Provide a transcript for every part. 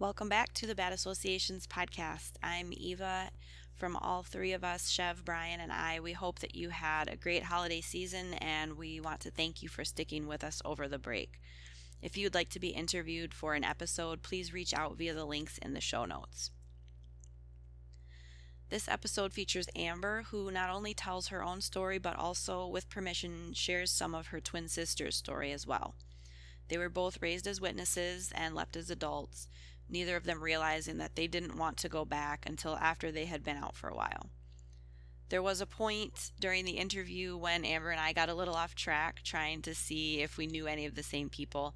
Welcome back to the Bad Associations Podcast. I'm Eva. From all three of us, Chev, Brian, and I, we hope that you had a great holiday season, and we want to thank you for sticking with us over the break. If you'd like to be interviewed for an episode, please reach out via the links in the show notes. This episode features Amber, who not only tells her own story, but also, with permission, shares some of her twin sister's story as well. They were both raised as witnesses and left as adults, neither of them realizing that they didn't want to go back until after they had been out for a while. There was a point during the interview when Amber and I got a little off track trying to see if we knew any of the same people,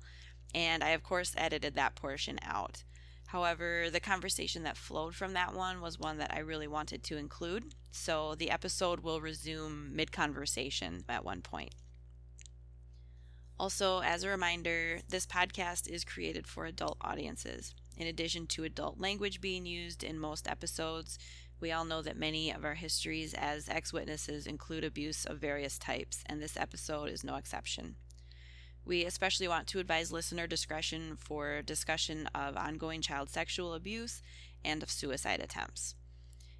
and I of course edited that portion out. However, the conversation that flowed from that one was one that I really wanted to include, so the episode will resume mid-conversation at one point. Also, as a reminder, this podcast is created for adult audiences. In addition to adult language being used in most episodes, we all know that many of our histories as ex-witnesses include abuse of various types, and this episode is no exception. We especially want to advise listener discretion for discussion of ongoing child sexual abuse and of suicide attempts.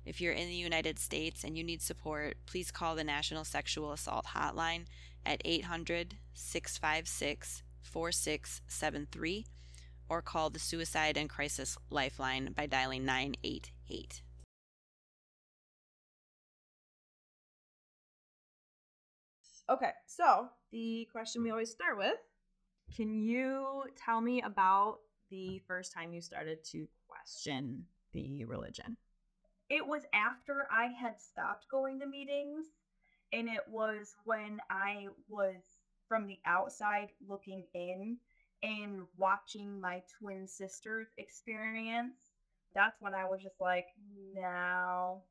If you're in the United States and you need support, please call the National Sexual Assault Hotline at 800-656-4673 or call the Suicide and Crisis Lifeline by dialing 988. Okay, so the question we always start with, can you tell me about the first time you started to question the religion? It was after I had stopped going to meetings, and it was when I was from the outside looking in and watching my twin sister's experience. That's when I was just like, no,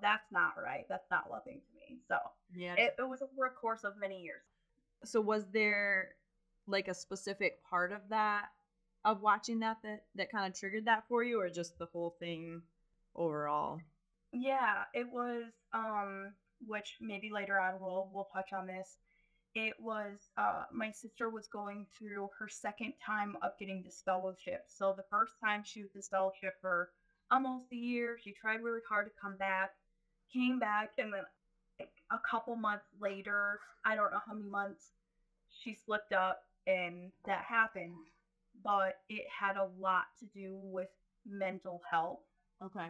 that's not right. That's not loving to me. So yeah, it was over a course of many years. So was there like a specific part of that, of watching that kind of triggered that for you, or just the whole thing overall? Yeah, it was, which maybe later on we'll touch on this. It was, my sister was going through her second time of getting disfellowship. So the first time she was disfellowship for almost a year, she tried really hard to come back, came back, and then like, a couple months later, I don't know how many months, she slipped up and that happened. But it had a lot to do with mental health. Okay.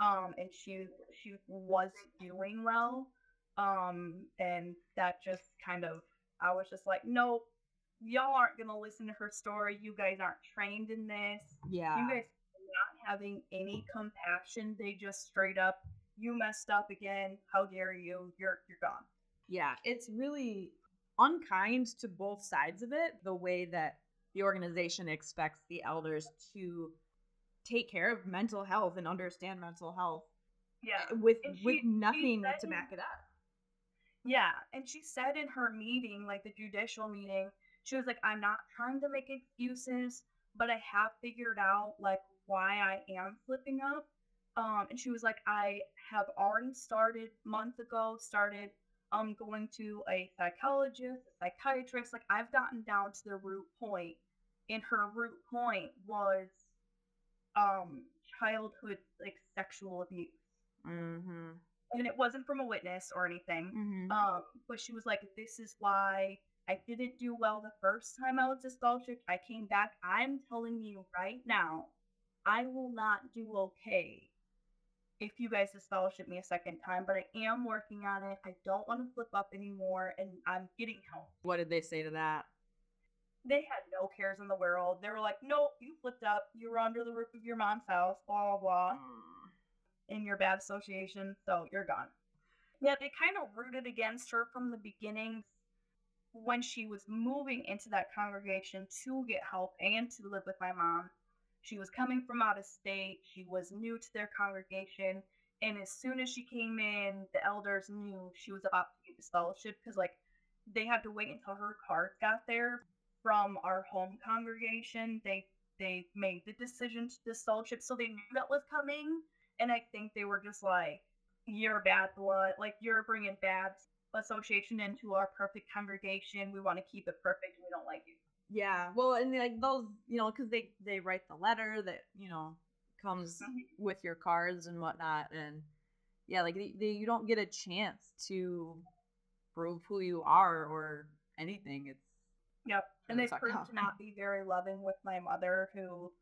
And she wasn't doing well. And that just kind of, I was just like, nope, y'all aren't going to listen to her story. You guys aren't trained in this. Yeah. You guys are not having any compassion. They just straight up, you messed up again. How dare you? You're gone. Yeah. It's really unkind to both sides of it, the way that the organization expects the elders to take care of mental health and understand mental health. Yeah. With nothing to back it up. Yeah, and she said in her meeting, like the judicial meeting, she was like, I'm not trying to make excuses, but I have figured out, like, why I am flipping up. And she was like, I have already started months ago, going to a psychologist, a psychiatrist. Like, I've gotten down to the root point. And her root point was childhood, like, sexual abuse. Mm-hmm. And it wasn't from a witness or anything. Mm-hmm. But she was like, this is why I didn't do well the first time I was disfellowshipped. I came back. I'm telling you right now, I will not do okay if you guys disfellowship me a second time, but I am working on it. I don't want to flip up anymore, and I'm getting help. What did they say to that? They had no cares in the world. They were like, no, you flipped up. You were under the roof of your mom's house, blah, blah, blah. In your bad association, so you're gone. Yeah, they kind of rooted against her from the beginning when she was moving into that congregation to get help and to live with my mom. She was coming from out of state. She was new to their congregation. And as soon as she came in, the elders knew she was about to get disfellowshipped because, like, they had to wait until her card got there from our home congregation. They made the decision to disfellowship, so they knew that was coming. And I think they were just like, you're bad blood. Like, you're bringing bad association into our perfect congregation. We want to keep it perfect. We don't like you. Yeah. Well, and like those, you know, because they write the letter that, you know, comes with your cards and whatnot. And yeah, like you don't get a chance to prove who you are or anything. It's yep. And they proved to not be very loving with my mother, who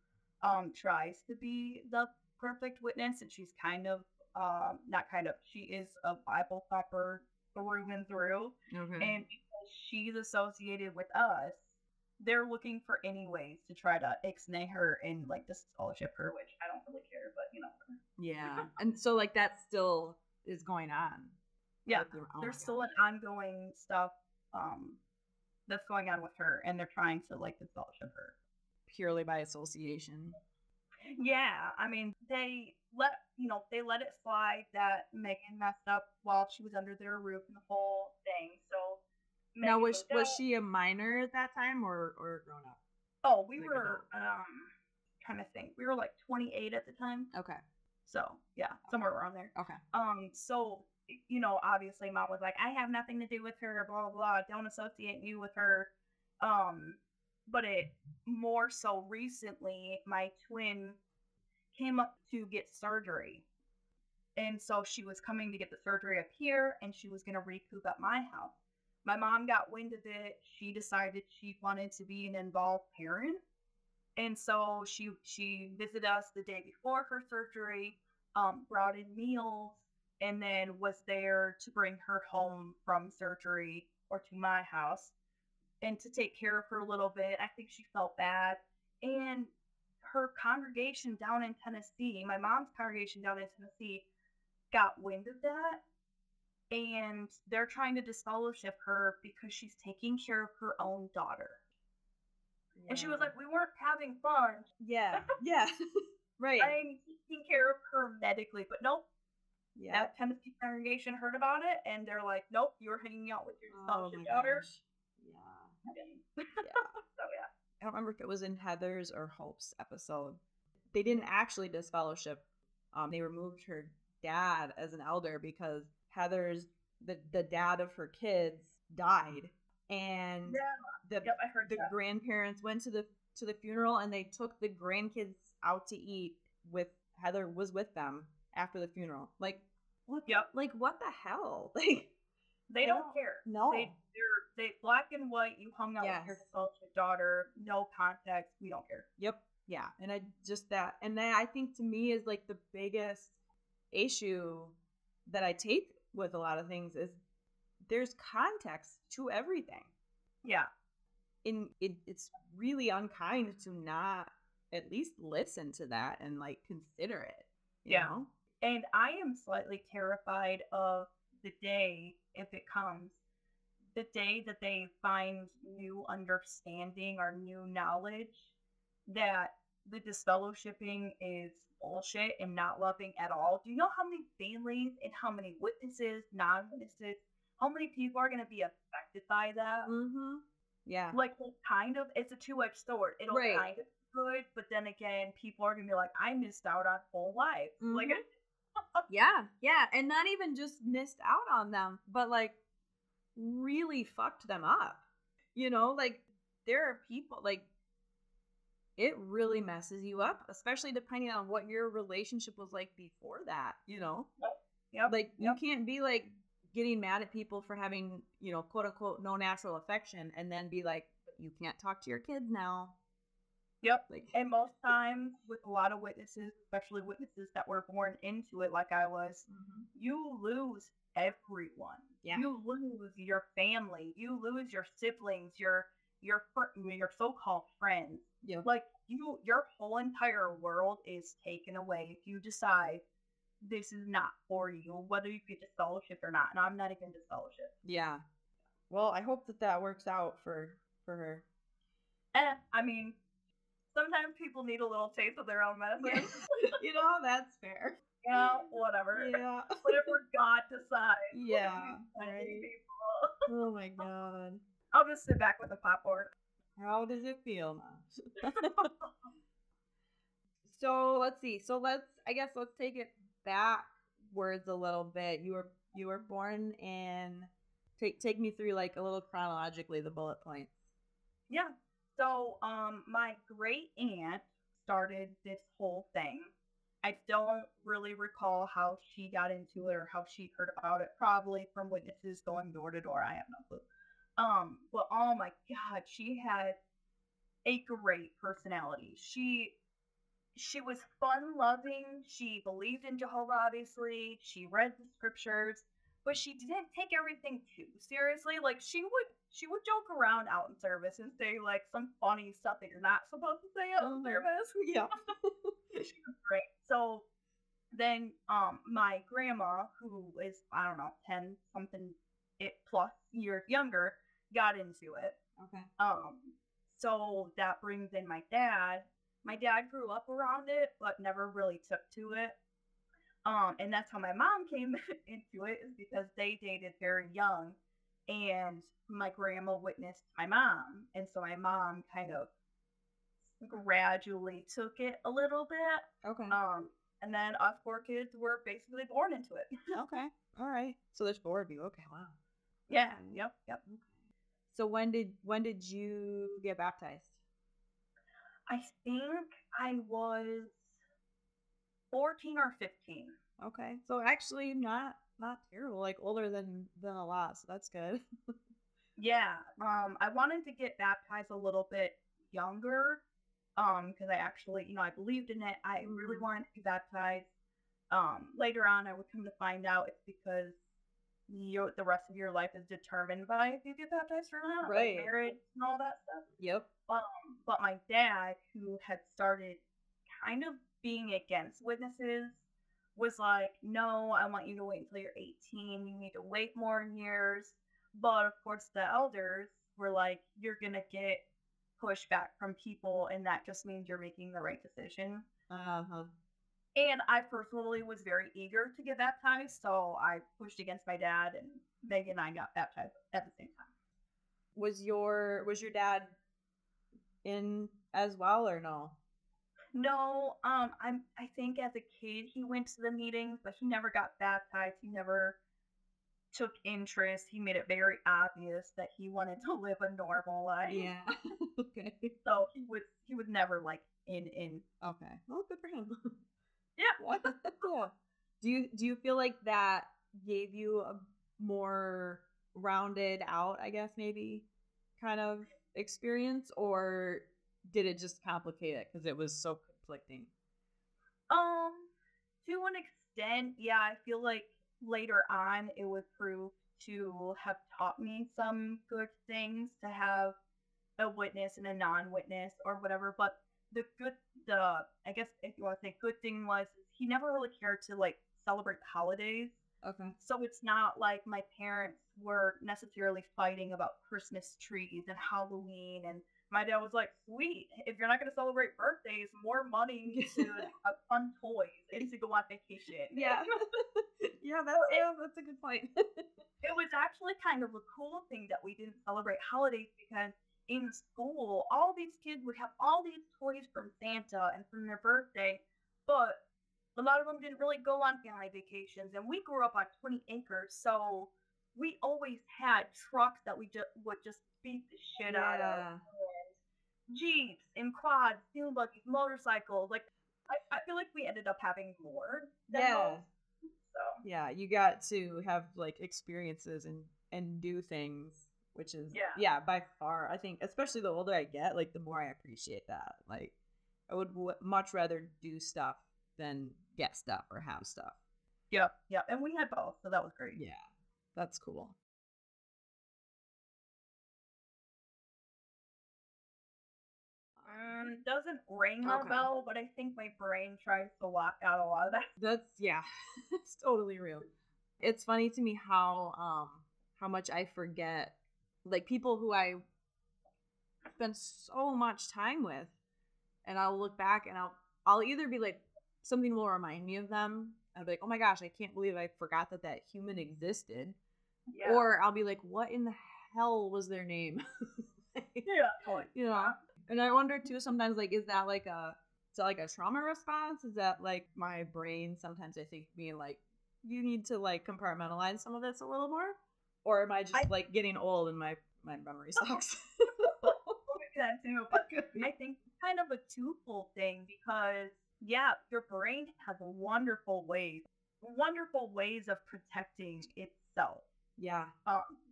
tries to be the perfect witness, and she's kind of she is a Bible thumper through and through. Okay. And because she's associated with us, they're looking for any ways to try to ixnay her and like to scholarship her, which I don't really care, but you know. Yeah. And so like that still is going on. Yeah. Like, there's still an ongoing stuff that's going on with her, and they're trying to like to scholarship her. Purely by association. Yeah. I mean, they let it slide that Megan messed up while she was under their roof and the whole thing. So now, was she a minor at that time or grown up? Oh, we were trying to think. We were like 28 at the time. Okay. So yeah, somewhere around there. Okay. So you know, obviously, Mom was like, "I have nothing to do with her." Blah blah blah. Don't associate you with her. But it more so recently, my twin came up to get surgery. And so she was coming to get the surgery up here, and she was going to recoup at my house. My mom got wind of it. She decided she wanted to be an involved parent. And so she visited us the day before her surgery, brought in meals, and then was there to bring her home from surgery or to my house and to take care of her a little bit. I think she felt bad. And her congregation down in Tennessee, my mom's congregation down in Tennessee, got wind of that. And they're trying to disfellowship her because she's taking care of her own daughter. Yeah. And she was like, we weren't having fun. Yeah. Yeah. Right. I'm taking care of her medically, but nope. Yeah. That Tennessee congregation heard about it, and they're like, nope, you're hanging out with your daughter. Gosh. Yeah. Yeah. So yeah. I don't remember if it was in Heather's or Hope's episode. They didn't actually disfellowship. They removed her dad as an elder because Heather's, the dad of her kids, died. And yeah. The grandparents went to the funeral, and they took the grandkids out to eat with Heather was with them after the funeral. Like what? Yep. Like what the hell? Like they don't care. No. They black and white, you hung out with your daughter, no context, we don't care. Yep. Yeah. And I just that. And then I think to me is like the biggest issue that I take with a lot of things is there's context to everything. Yeah. It's really unkind to not at least listen to that and like consider it. You know? And I am slightly terrified of the day, if it comes, the day that they find new understanding or new knowledge that the disfellowshipping is bullshit and not loving at all. Do you know how many families and how many witnesses, non-witnesses, how many people are going to be affected by that? Mm-hmm. Yeah. Like, kind of, it's a two-edged sword. It'll kind of be good, but then again, people are going to be like, I missed out on whole life. Mm-hmm. Like, yeah, yeah. And not even just missed out on them, but like really fucked them up. You know, like there are people like it really messes you up, especially depending on what your relationship was like before that, you know? Yep. Like you can't be like getting mad at people for having, you know, quote unquote, no natural affection and then be like, you can't talk to your kids now. Yep. Like, and most times with a lot of witnesses, especially witnesses that were born into it like I was, mm-hmm. you lose everyone. Yeah. You lose your family. You lose your siblings, your so-called friends. Yeah. Like your whole entire world is taken away if you decide this is not for you, whether you get to fellowship or not. And I'm not even to fellowship. Yeah. Well, I hope that works out for her. And I mean, sometimes people need a little taste of their own medicine. Yeah. You know, that's fair. Yeah, whatever. Yeah. Whatever God decides. Yeah. Right. Oh my God. I'll just sit back with a popcorn. How does it feel, Mom? So let's see. So let's take it backwards a little bit. You were born in. Take me through like a little chronologically the bullet points. Yeah. So my great aunt started this whole thing. I don't really recall how she got into it or how she heard about it, probably from witnesses going door to door. I have no clue. But oh my God, she had a great personality. She was fun loving. She believed in Jehovah, obviously. She read the scriptures, but she didn't take everything too seriously. Like she would joke around out in service and say like some funny stuff that you're not supposed to say out in service. Yeah. She was great. So then my grandma, who is, I don't know, 10 something plus years younger, got into it. Okay. So that brings in my dad. My dad grew up around it, but never really took to it. And that's how my mom came into it, is because they dated very young. And my grandma witnessed my mom. And so my mom kind of gradually took it a little bit. Okay. And then us four kids were basically born into it. Okay. All right. So there's four of you. Okay. Wow. Yeah. Yep. Yep. Okay. So when did you get baptized? I think I was 14 or 15. Okay. So actually not terrible, like older than a lot. So that's good. Yeah. I wanted to get baptized a little bit younger. Cause I actually, I believed in it. I really wanted to be baptized. Later on I would come to find out it's because the rest of your life is determined by if you get baptized or not, right? Like marriage and all that stuff. Yep. But my dad, who had started kind of being against witnesses, was like, no, I want you to wait until you're 18. You need to wait more years. But of course the elders were like, you're going to get pushback from people. And that just means you're making the right decision. Uh-huh. And I personally was very eager to get baptized, so I pushed against my dad, and Megan and I got baptized at the same time. Was your dad in as well or no? No, I think as a kid he went to the meetings, but he never got baptized. He never took interest. He made it very obvious that he wanted to live a normal life. Yeah. Okay. So he was never like in. Okay. Well, good for him. Yeah. What? Cool. Do you feel like that gave you a more rounded out, I guess, maybe kind of experience, or did it just complicate it because it was so conflicting? To an extent, yeah. I feel like later on it would prove to have taught me some good things to have a witness and a non-witness or whatever, but I guess if you want to say good thing was he never really cared to like celebrate the holidays. Okay. So it's not like my parents were necessarily fighting about Christmas trees and Halloween. And my dad was like, sweet, if you're not going to celebrate birthdays, more money to fun toys and to go on vacation. Yeah. Yeah, that's a good point. It was actually kind of a cool thing that we didn't celebrate holidays, because in school, all these kids would have all these toys from Santa and from their birthday, but a lot of them didn't really go on family vacations. And we grew up on 20 acres, so we always had trucks that we would just beat the shit out of. And Jeeps and quads, dune buggies, motorcycles. Like, I feel like we ended up having more than most. So. Yeah, you got to have like experiences and do things. Which is, yeah, by far, I think, especially the older I get, like, the more I appreciate that. Like, I would much rather do stuff than get stuff or have stuff. Yeah. And we had both, so that was great. Yeah, that's cool. Doesn't ring a bell, but I think my brain tries to lock out a lot of that. That's it's totally real. It's funny to me how much I forget. Like, people who I spend so much time with, and I'll look back and I'll either be like, something will remind me of them. I'll be like, oh my gosh, I can't believe I forgot that human existed. Yeah. Or I'll be like, what in the hell was their name? And I wonder too, sometimes, like, is that like a trauma response? Is that like my brain sometimes, I think, being like, you need to like compartmentalize some of this a little more? Or am I just, like, getting old and my memory sucks? that too. But I think it's kind of a twofold thing because, yeah, your brain has wonderful ways of protecting itself. Yeah.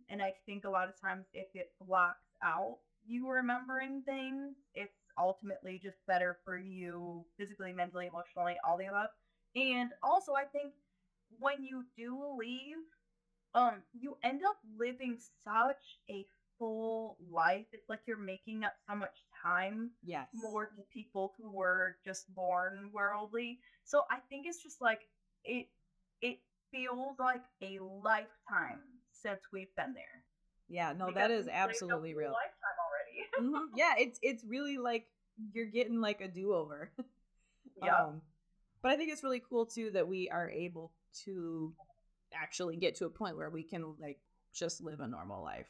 And I think a lot of times if it blocks out you remembering things, it's ultimately just better for you physically, mentally, emotionally, all the above. And also I think when you do leave, you end up living such a full life. It's like you're making up so much time. Yes. More to people who were just born worldly. So I think it's just like it feels like a lifetime since we've been there. Yeah, no, that is absolutely real. Lifetime already. Mm-hmm. Yeah, it's really like you're getting like a do-over. Yeah. But I think it's really cool too that we are able to actually get to a point where we can like just live a normal life.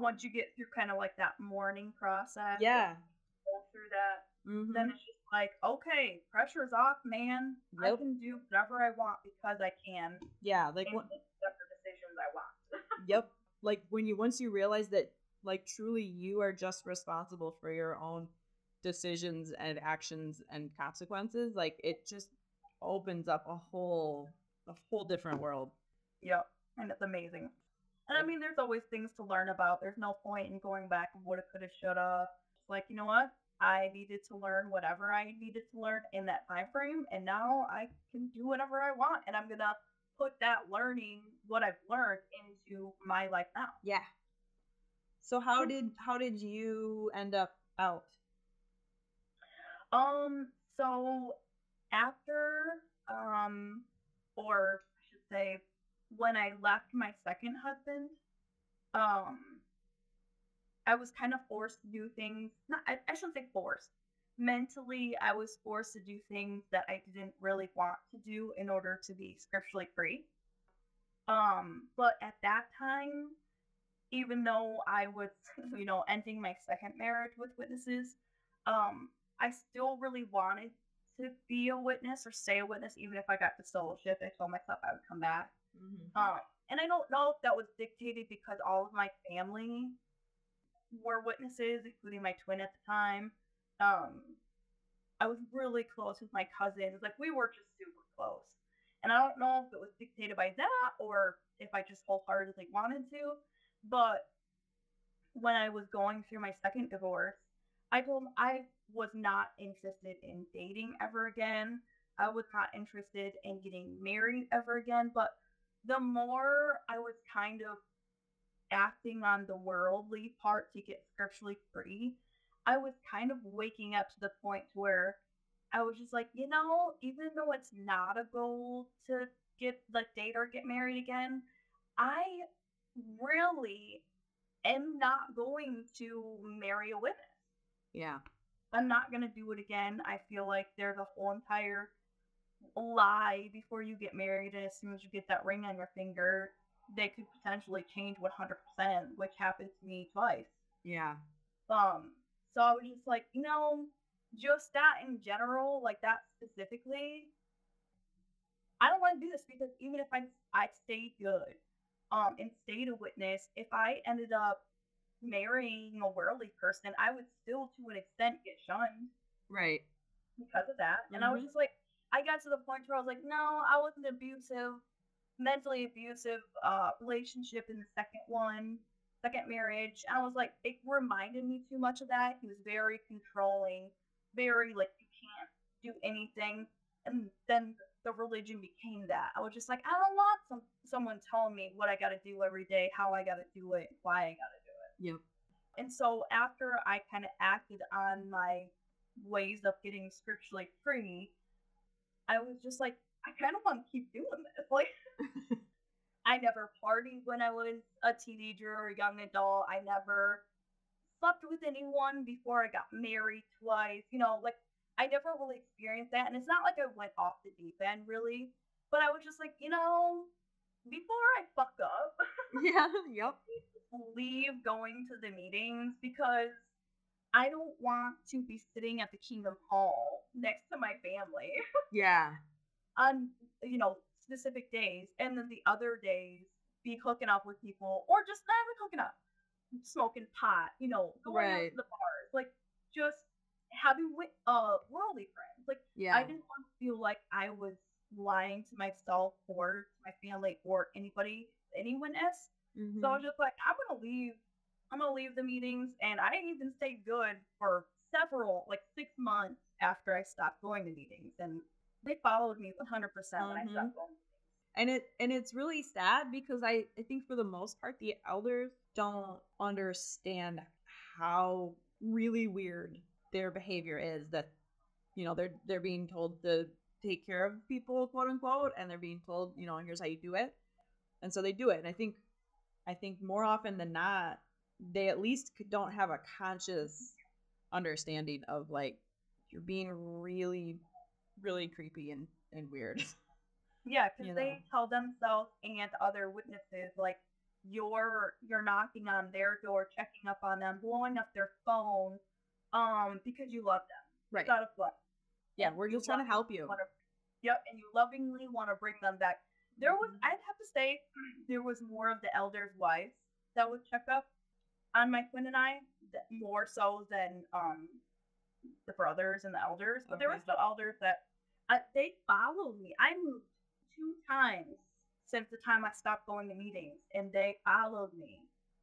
Once you get through kind of like that mourning process. Yeah. Go through that. Mm-hmm. Then it's just like, okay, pressure's off, man. Yep. I can do whatever I want because I can. Yeah. Like and make whatever decisions I want. Yep. Like when you, once you realize that like truly you are just responsible for your own decisions and actions and consequences, like it just opens up a whole different world. Yep. And it's amazing. And I mean, there's always things to learn about. There's no point in going back and woulda, coulda, shoulda. It's like, you know what? I needed to learn whatever I needed to learn in that time frame. And now I can do whatever I want. And I'm going to put that learning, what I've learned, into my life now. Yeah. So how did you end up out? So after, or I should say, when I left my second husband, I was kind of forced to do things. I shouldn't say forced. Mentally, I was forced to do things that I didn't really want to do in order to be scripturally free. But at that time, even though I was, ending my second marriage with witnesses, I still really wanted to be a witness or stay a witness, even if I got the discipleship. I told myself I would come back. Mm-hmm. And I don't know if that was dictated because all of my family were witnesses, including my twin at the time. I was really close with my cousins. Like, we were just super close. And I don't know if it was dictated by that or if I just wholeheartedly wanted to. But when I was going through my second divorce, I told them I was not interested in dating ever again. I was not interested in getting married ever again. But the more I was kind of acting on the worldly part to get scripturally free, I was kind of waking up to the point where I was just like, even though it's not a goal to get like date or get married again, I really am not going to marry a witness. Yeah. I'm not going to do it again. I feel like there's a whole entire lie before you get married, and as soon as you get that ring on your finger, they could potentially change 100%, which happened to me twice. Yeah. So I was just like, just that in general, like that specifically, I don't want to do this because even if I stayed good, and stayed a witness, if I ended up marrying a worldly person, I would still to an extent get shunned. Right. Because of that. Mm-hmm. And I was just like, I got to the point where I was like, no, I wasn't abusive, mentally abusive relationship in the second marriage. And I was like, it reminded me too much of that. He was very controlling, very like, you can't do anything. And then the religion became that. I was just like, I don't want someone telling me what I got to do every day, how I got to do it, why I got to do it. Yep. And so after I kind of acted on my ways of getting scripturally free, I was just like, I kind of want to keep doing this. Like, I never partied when I was a teenager or a young adult. I never slept with anyone before I got married twice. Like, I never really experienced that. And it's not like I went off the deep end, really. But I was just like, before I fuck up, yeah, yep, leave going to the meetings because I don't want to be sitting at the Kingdom Hall next to my family. Yeah. On, specific days. And then the other days be hooking up with people or just not even hooking up. smoking pot, you know, going out to the bars, like just having worldly friends. Like, yeah. I didn't want to feel like I was lying to myself or my family or anyone else. Mm-hmm. So I was just like, I'm gonna leave the meetings, and I didn't even stay good for several, like 6 months after I stopped going to meetings, and they followed me 100% when I stopped going. And it's really sad because I think for the most part the elders don't understand how really weird their behavior is, that, you know, they're being told to take care of people, quote unquote, and they're being told, you know, here's how you do it, and so they do it. And I think more often than not they at least don't have a conscious understanding of, like, you're being really, really creepy and weird. Yeah, because they tell themselves and other witnesses, like, you're knocking on their door, checking up on them, blowing up their phone, because you love them. Right. Out of love. Yeah, we're just trying to help you. And you lovingly want to bring them back. There was, I'd have to say, there was more of the elders' wives that would check up on my twin and I, more so than the brothers and the elders. But there was the elders that, they followed me. I moved 2 times since the time I stopped going to meetings, and they followed me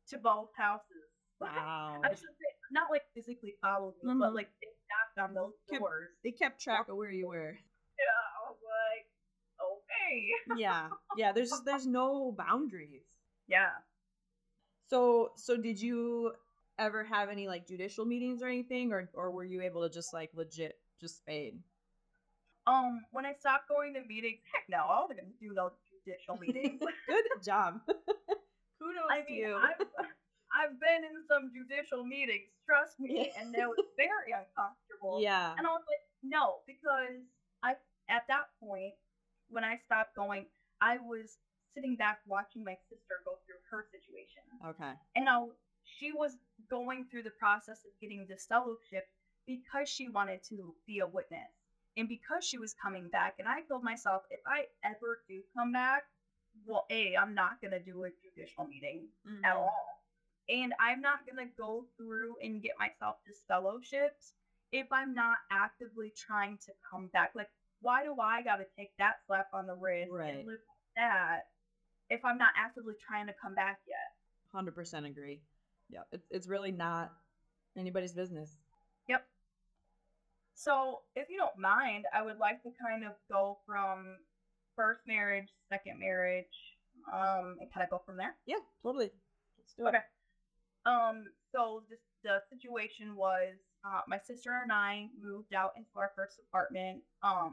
to both houses. Wow. I should say, not like physically followed me, but like they knocked on those doors. They kept track of where you were. Yeah, I was like, okay. Yeah. There's no boundaries. Yeah. So did you ever have any like judicial meetings or anything, or were you able to just like legit just spade? When I stopped going to meetings, heck no, I wasn't going to do those judicial meetings. Good job. Kudos to you. I've been in some judicial meetings, trust me, and they were very uncomfortable. Yeah. And I was like, no, because at that point, when I stopped going, I was sitting back watching my sister go through her situation. Okay. And she was going through the process of getting this fellowship because she wanted to be a witness. And because she was coming back, and I told myself, if I ever do come back, well, I'm not going to do a judicial meeting at all. And I'm not going to go through and get myself this fellowships if I'm not actively trying to come back. Like, why do I got to take that slap on the wrist and live with that if I'm not actively trying to come back yet? 100% agree. Yeah, it's really not anybody's business. Yep. So if you don't mind, I would like to kind of go from first marriage, second marriage, and kind of go from there. Yeah, totally. Let's do it. Okay. So the situation was my sister and I moved out into our first apartment. I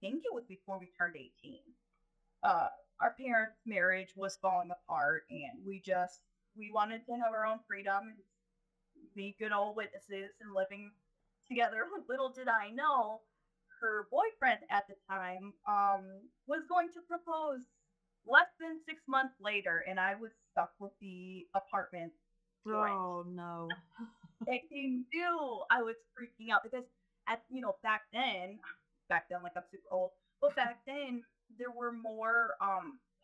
think it was before we turned 18. Our parents' marriage was falling apart, and we wanted to have our own freedom and be good old witnesses and living together. Little did I know, her boyfriend at the time was going to propose less than 6 months later, and I was stuck with the apartment. Oh no! They knew I was freaking out because, back then, like, I'm super old, but back then there were more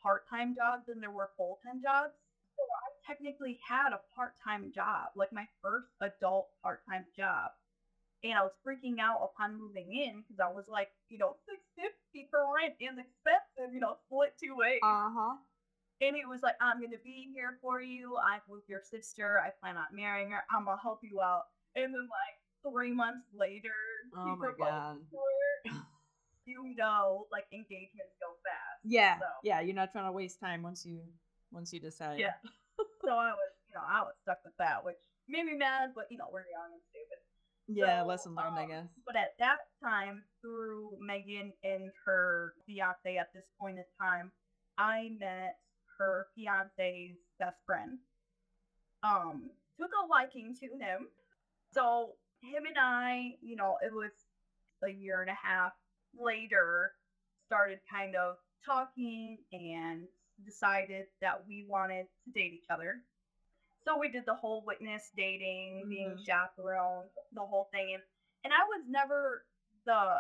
part-time jobs than there were full-time jobs. So I technically had a part-time job, like my first adult part-time job. And I was freaking out upon moving in because I was like, $650 for rent is expensive, split 2 ways. Uh-huh. And it was like, I'm going to be here for you. I'm with your sister. I plan on marrying her. I'm going to help you out. And then, like, 3 months later, oh my God. Engagements go fast. Yeah. So. Yeah. You're not trying to waste time once you decide. Yeah. So I was stuck with that, which made me mad, but, we're young and stupid. Yeah, so, lesson learned, I guess. But at that time, through Megan and her fiance at this point in time, I met her fiance's best friend. Took a liking to him. So him and I, it was a 1.5 years later, started kind of talking and decided that we wanted to date each other. So we did the whole witness dating, being chaperone, the whole thing. And I was never the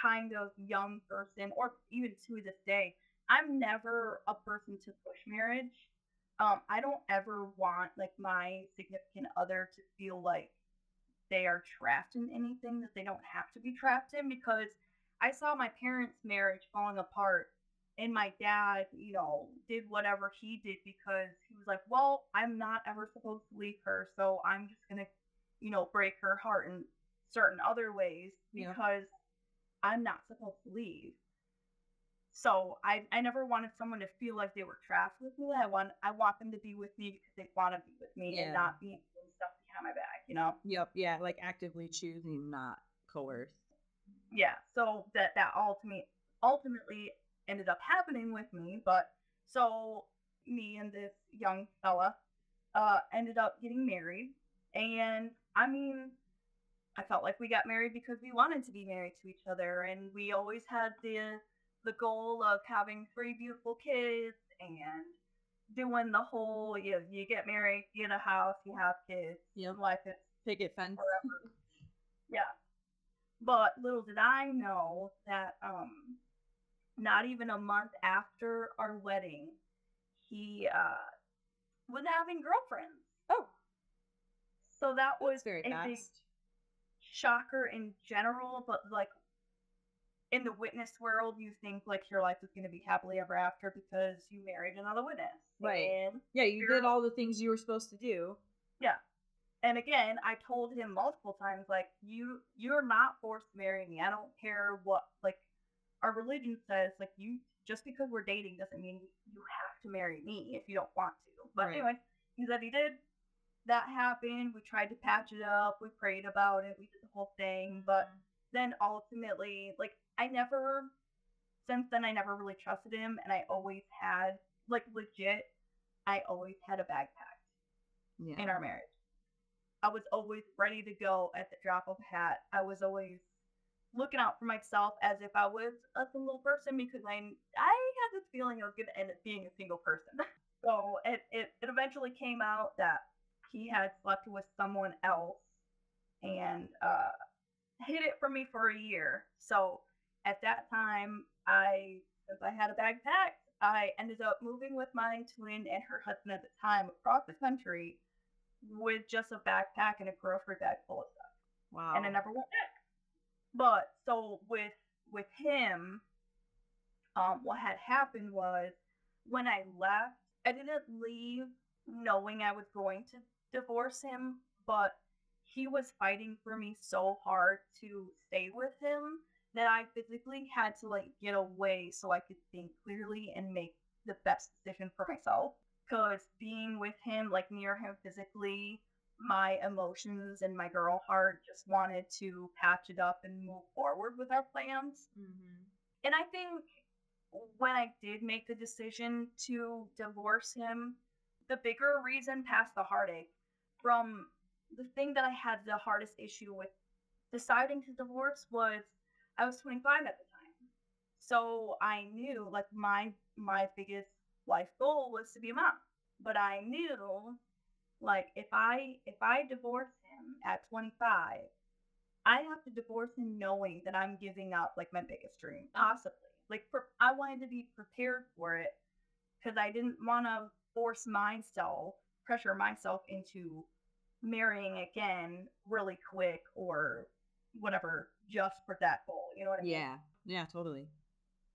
kind of young person, or even to this day, I'm never a person to push marriage. I don't ever want like my significant other to feel like they are trapped in anything that they don't have to be trapped in, because I saw my parents' marriage falling apart and my dad, you know, did whatever he did because he was like, well, I'm not ever supposed to leave her, so I'm just going to, you know, break her heart in certain other ways because I'm not supposed to leave. So I never wanted someone to feel like they were trapped with me. I want them to be with me because they want to be with me and not be doing stuff behind my back, you know? Yep. Yeah. Like actively choosing, not coerce. Yeah. So that ultimately ended up happening with me. But so me and this young fella ended up getting married. And I mean, I felt like we got married because we wanted to be married to each other. And we always had the goal of having 3 beautiful kids and doing the whole, you get married, you get a house, you have kids, life is picket fence forever. Yeah. But little did I know that not even a month after our wedding, he was having girlfriends. Oh. So that was very big shocker in general, but like, in the witness world, you think like your life is going to be happily ever after because you married another witness. Right. And you did all the things you were supposed to do. Yeah. And again, I told him multiple times, like, you're not forced to marry me. I don't care what, like, our religion says, like, you, just because we're dating doesn't mean you have to marry me if you don't want to. But anyway, he said he did. That happened. We tried to patch it up. We prayed about it. We did the whole thing. But then ultimately, like, I never really trusted him, and I always had, like, legit, I always had a bag packed in our marriage. I was always ready to go at the drop of a hat. I was always looking out for myself as if I was a single person, because I had this feeling I was going to end up being a single person. So it eventually came out that he had slept with someone else and hid it from me for a year. So at that time, since I had a bag packed, I ended up moving with my twin and her husband at the time across the country with just a backpack and a grocery bag full of stuff. Wow. And I never went back. But so with him, what had happened was, when I left, I didn't leave knowing I was going to divorce him, but he was fighting for me so hard to stay with him that I physically had to, like, get away so I could think clearly and make the best decision for myself. Because being with him, like, near him physically, my emotions and my girl heart just wanted to patch it up and move forward with our plans. Mm-hmm. And I think when I did make the decision to divorce him, the bigger reason past the heartache, from the thing that I had the hardest issue with deciding to divorce was, I was 25 at the time. So I knew, like, my biggest life goal was to be a mom. But I knew, like, if I divorce him at 25, I have to divorce him knowing that I'm giving up, like, my biggest dream, possibly. Like, I wanted to be prepared for it, because I didn't want to pressure myself into marrying again really quick or whatever, just for that goal, you know what I mean? Yeah, totally.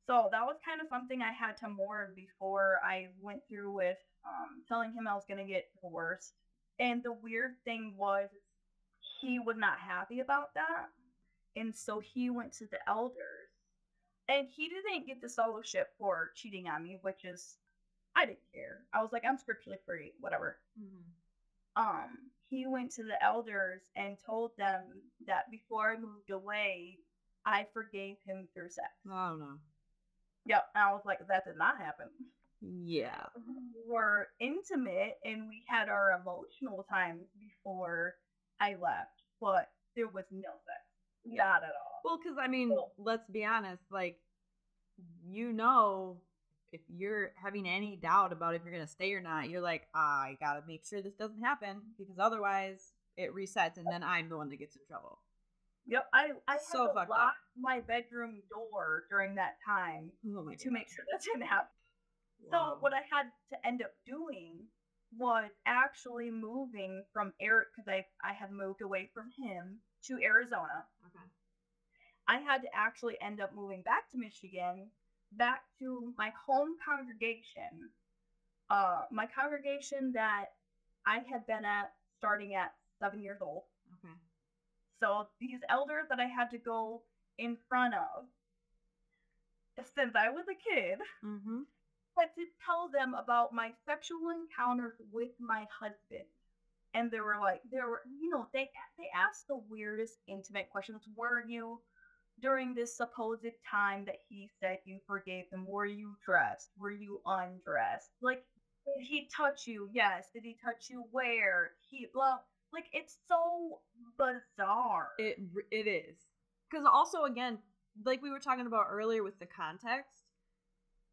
So that was kind of something I had to mourn before I went through with telling him I was going to get divorced. And the weird thing was, he was not happy about that, and so he went to the elders, and he didn't get the soloship for cheating on me, which is, I didn't care. I was like, I'm scripturally free, whatever. Mm-hmm. He went to the elders and told them that before I moved away, I forgave him through sex. Oh, no. Yep. And I was like, that did not happen. Yeah. We were intimate and we had our emotional times before I left, but there was no sex. Yeah. Not at all. Well, because, I mean, let's be honest, like, you know, if you're having any doubt about if you're going to stay or not, you're like, I got to make sure this doesn't happen, because otherwise it resets and then I'm the one that gets in trouble. Yep. I so had to lock my bedroom door during that time to make sure that didn't happen. Wow. So what I had to end up doing was actually moving from Eric, because I had moved away from him to Arizona. Okay. I had to actually end up moving back to Michigan, back to my home congregation, my congregation that I had been at starting at 7 years old. Okay. So these elders that I had to go in front of since I was a kid, mm-hmm. had to tell them about my sexual encounters with my husband. And they were like, they asked the weirdest intimate questions. Were you, during this supposed time that he said you forgave him, were you dressed? Were you undressed? Like, did he touch you? Yes. Did he touch you where? Like, it's so bizarre. It is. Because also, again, like we were talking about earlier with the context,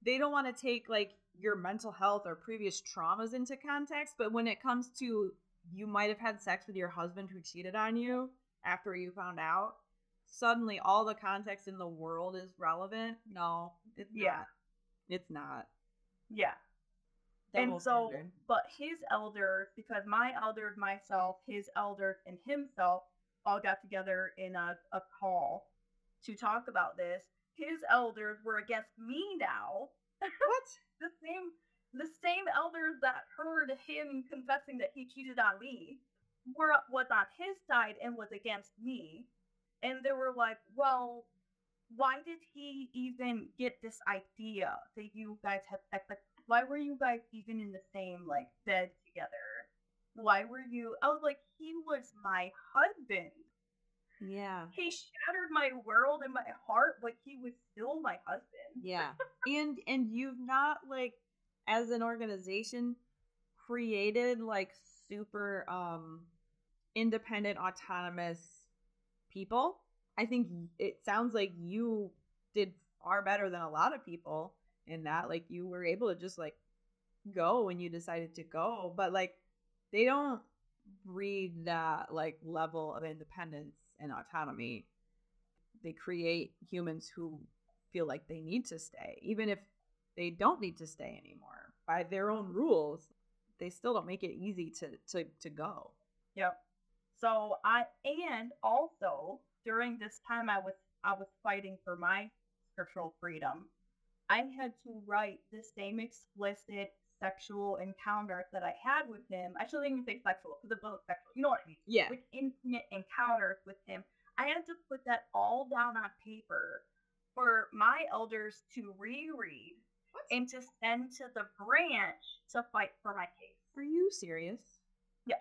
they don't want to take, like, your mental health or previous traumas into context. But when it comes to you might have had sex with your husband who cheated on you after you found out, suddenly all the context in the world is relevant. No, it's not. It's not. Yeah. And so, but his elders, because my elders, myself, his elders, and himself all got together in a call to talk about this. His elders were against me now. What? the same elders that heard him confessing that he cheated on me was on his side and was against me. And they were like, well, why did he even get this idea that you guys had sex? Like, why were you guys even in the same, like, bed together? Why were you? I was like, he was my husband. Yeah. He shattered my world and my heart, but he was still my husband. Yeah. And you've not, like, as an organization, created, like, super independent, autonomous people. I think it sounds like you did far better than a lot of people. And that, like, you were able to just, like, go when you decided to go. But, like, they don't breed that, like, level of independence and autonomy. They create humans who feel like they need to stay, even if they don't need to stay anymore. By their own rules, they still don't make it easy to go. Yep. So also during this time I was fighting for my scriptural freedom. I had to write the same explicit sexual encounter that I had with him. I shouldn't even say sexual, because it wasn't sexual. You know what I mean? Yeah. With intimate encounters with him. I had to put that all down on paper for my elders to reread and to send to the branch to fight for my case. Are you serious? Yeah,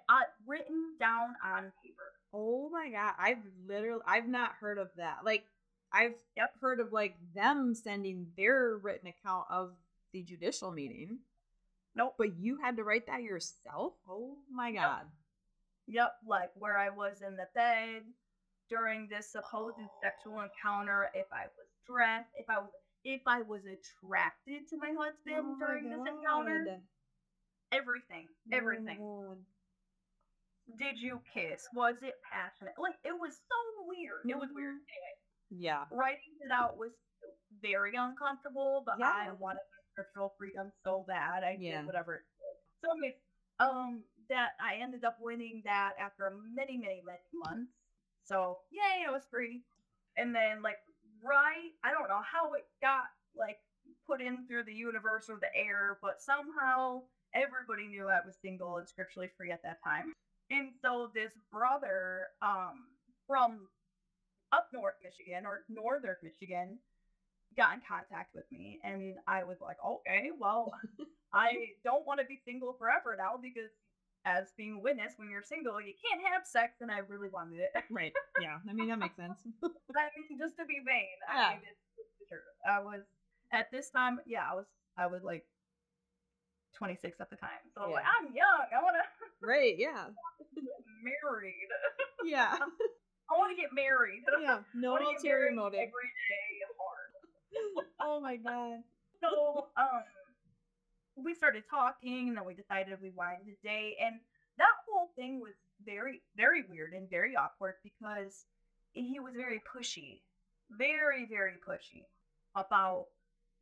written down on paper. Oh my God. I've not heard of that. Like, I've heard of, like, them sending their written account of the judicial meeting. Nope. But you had to write that yourself? Oh, my God. Yep. Like, where I was in the bed during this supposed sexual encounter, if I was dressed, if I was attracted to my husband during this encounter. Everything. Oh, did you kiss? Was it passionate? Like, it was so weird. It was weird. Anyway. Yeah. Writing it out was very uncomfortable, but I wanted my scriptural freedom so bad. I did whatever it was. So that I ended up winning that after many, many, many months. So yay, I was free. And then, like, I don't know how it got, like, put in through the universe or the air, but somehow everybody knew I was single and scripturally free at that time. And so this brother from up north Michigan or northern Michigan got in contact with me, and I was like, okay, well, I don't want to be single forever now, because as being witness, when you're single, you can't have sex, and I really wanted it. Right. Yeah. I mean, that makes sense. I mean, just to be vain. Yeah. I mean, I was at this time, I was like 26 at the time. So like, I'm young. I want to Right, yeah. married. Yeah. I want to get married. Yeah, no ulterior motive. Every day, hard. Oh my God. So, we started talking, and then we decided we wanted to date, and that whole thing was very, very weird and very awkward, because he was very, very pushy about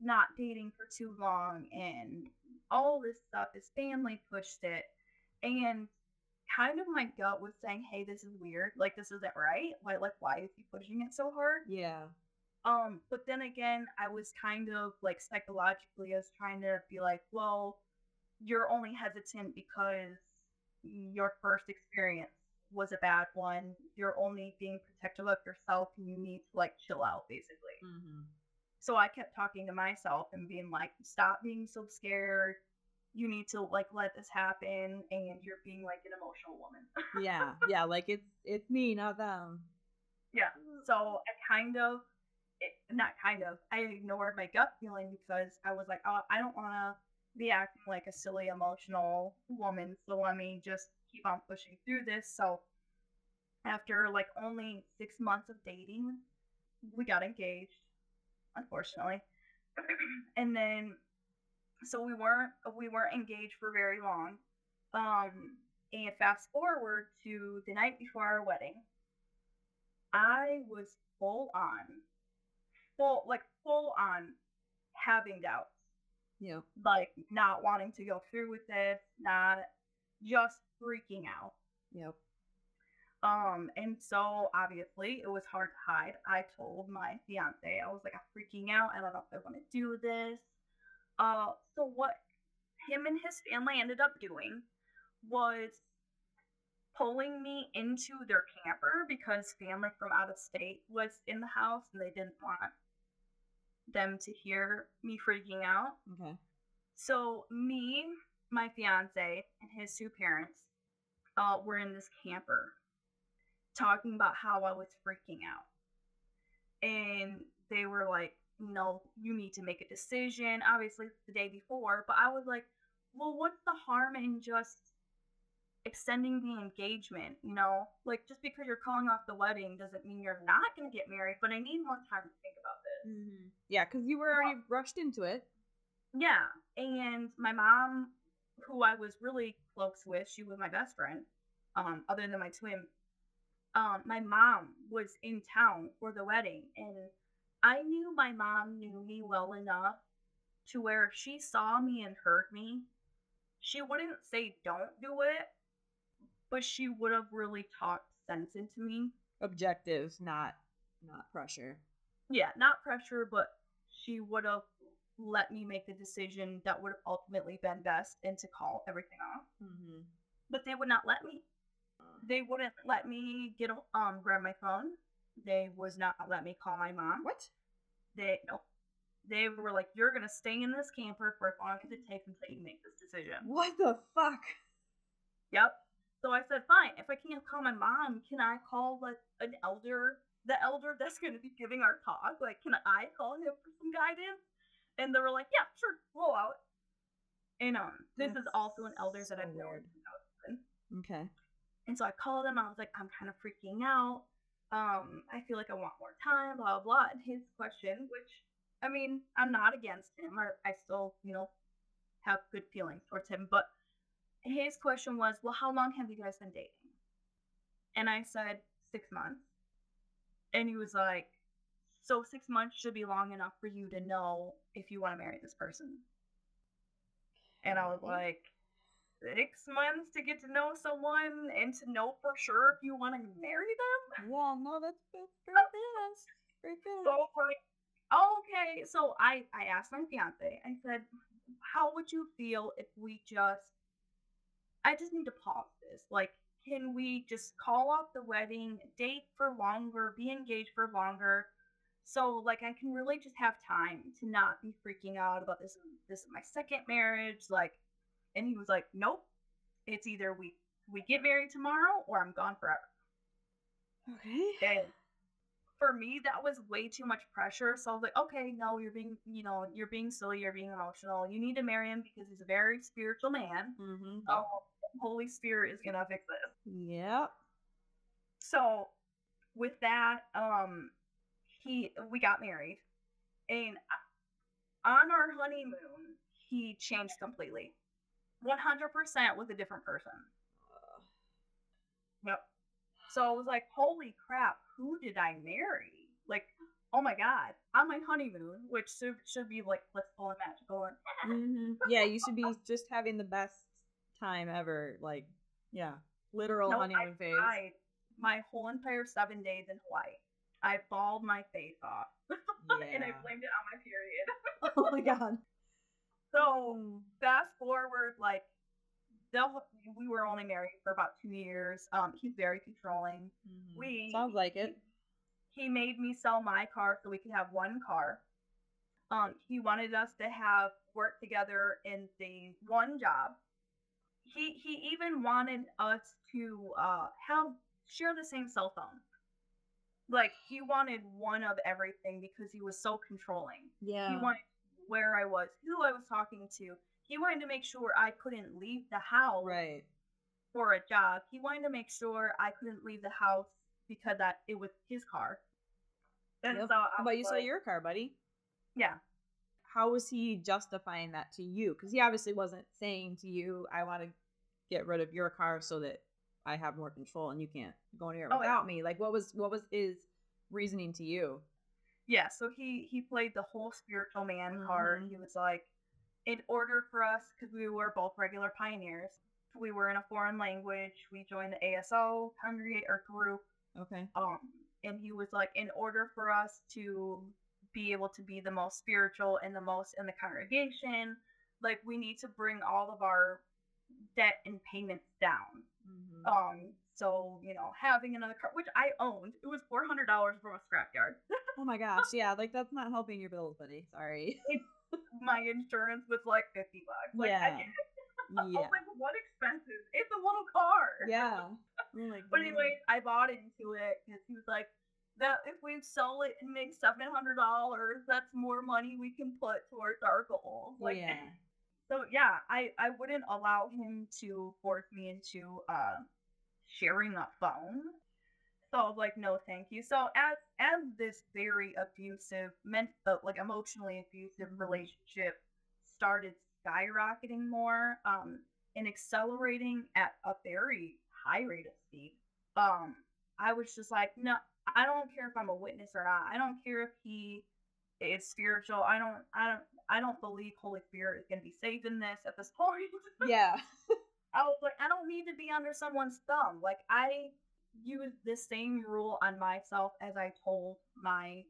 not dating for too long and all this stuff. His family pushed it. And kind of my gut was saying, hey, this is weird. Like, this isn't right. Like, why is he pushing it so hard? Yeah. But then again, I was kind of like psychologically, I was trying to be like, well, you're only hesitant because your first experience was a bad one. You're only being protective of yourself, and you need to like chill out, basically. Mm-hmm. So I kept talking to myself and being like, stop being so scared. You need to like let this happen, and you're being like an emotional woman. Yeah. Yeah. Like it's me, not them. Yeah. So I ignored my gut feeling because I was like, oh, I don't want to be acting like a silly, emotional woman. So let me just keep on pushing through this. So after like only 6 months of dating, we got engaged, unfortunately. And then, so we weren't engaged for very long. And fast forward to the night before our wedding, I was full on having doubts. Yeah. Like not wanting to go through with it, not just freaking out. Yep. And so obviously it was hard to hide. I told my fiance, I was like, I'm freaking out. I don't know if I want to do this. So what him and his family ended up doing was pulling me into their camper because family from out of state was in the house and they didn't want them to hear me freaking out. Okay. So me, my fiance, and his two parents were in this camper talking about how I was freaking out. And they were like, no, you need to make a decision. Obviously, the day before. But I was like, well, what's the harm in just extending the engagement? You know, like just because you're calling off the wedding doesn't mean you're not going to get married. But I need more time to think about this. Mm-hmm. Yeah, because you were already rushed into it. Yeah. And my mom, who I was really close with, she was my best friend, other than my twin. My mom was in town for the wedding, and I knew my mom knew me well enough to where if she saw me and heard me, she wouldn't say don't do it, but she would have really talked sense into me. Objective, not pressure. Yeah, not pressure, but she would have let me make the decision that would have ultimately been best and to call everything off. Mm-hmm. But they would not let me. They wouldn't let me grab my phone. They was not let me call my mom. What? They were like, you're going to stay in this camper for as long as it takes until you make this decision. What the fuck? Yep. So I said, fine, if I can't call my mom, can I call like an elder? The elder that's going to be giving our talk? Like, can I call him for some guidance? And they were like, yeah, sure, blow out. And this is also an elder that I've known. Okay. And so I called him. I was like, I'm kind of freaking out. I feel like I want more time, blah, blah, blah. And his question, which, I mean, I'm not against him. I still, you know, have good feelings towards him. But his question was, well, how long have you guys been dating? And I said, 6 months. And he was like, so 6 months should be long enough for you to know if you want to marry this person. And I was like, 6 months to get to know someone and to know for sure if you want to marry them? Well, no, that's pretty fast. So, like, okay. So I asked my fiance, I said, how would you feel if I just need to pause this. Like, can we just call off the wedding, date for longer, be engaged for longer? So, like, I can really just have time to not be freaking out about this. This is my second marriage. Like, and he was like, nope, it's either we get married tomorrow or I'm gone forever. Okay. And for me, that was way too much pressure. So I was like, okay, no, you're being silly. You're being emotional. You need to marry him because he's a very spiritual man. Mm-hmm. Oh, Holy Spirit is going to fix this. Yep. So with that, we got married. And on our honeymoon, he changed completely. 100% with a different person. Yep. So I was like, holy crap, who did I marry? Like, oh my God, on my honeymoon, which should be like blissful and magical. Mm-hmm. Yeah, you should be just having the best time ever. Like, yeah, literal honeymoon phase. My whole entire 7 days in Hawaii, I bawled my face off. Yeah. And I blamed it on my period. Oh my God. So fast forward, like, we were only married for about 2 years. He's very controlling. Mm-hmm. Sounds like it. He made me sell my car so we could have one car. He wanted us to have work together in the one job. He even wanted us to share the same cell phone. Like, he wanted one of everything because he was so controlling. Yeah. He wanted where I was, who I was talking to. He wanted to make sure I couldn't leave the house for a job. He wanted to make sure I couldn't leave the house because it was his car. And yep. So but you saw your car, buddy. Yeah. How was he justifying that to you? Because he obviously wasn't saying to you, I want to get rid of your car so that I have more control and you can't go anywhere without me. Like, what was his reasoning to you? Yeah, so he played the whole spiritual man card. He was like, in order for us, because we were both regular pioneers, we were in a foreign language. We joined the ASO group. Okay. And he was like, in order for us to be able to be the most spiritual and the most in the congregation, like, we need to bring all of our debt and payments down. Mm-hmm. So, you know, having another car, which I owned, it was $400 from a scrapyard. Oh my gosh, yeah, like, that's not helping your bills, buddy. Sorry. My insurance was like $50. Like, yeah. I was like, what expenses? It's a little car. Yeah. Like, but anyway, I bought into it because he was like, that if we sell it and make $700, that's more money we can put towards our goals. Like, yeah. So yeah, I wouldn't allow him to force me into sharing a phone. So I was like, no, thank you. So as this very abusive, emotionally abusive relationship started skyrocketing more and accelerating at a very high rate of speed, I was just like, no, I don't care if I'm a witness or not. I don't care if he is spiritual. I don't believe Holy Spirit is going to be saved in this at this point. Yeah. I was like, I don't need to be under someone's thumb. Like, I use the same rule on myself as I told my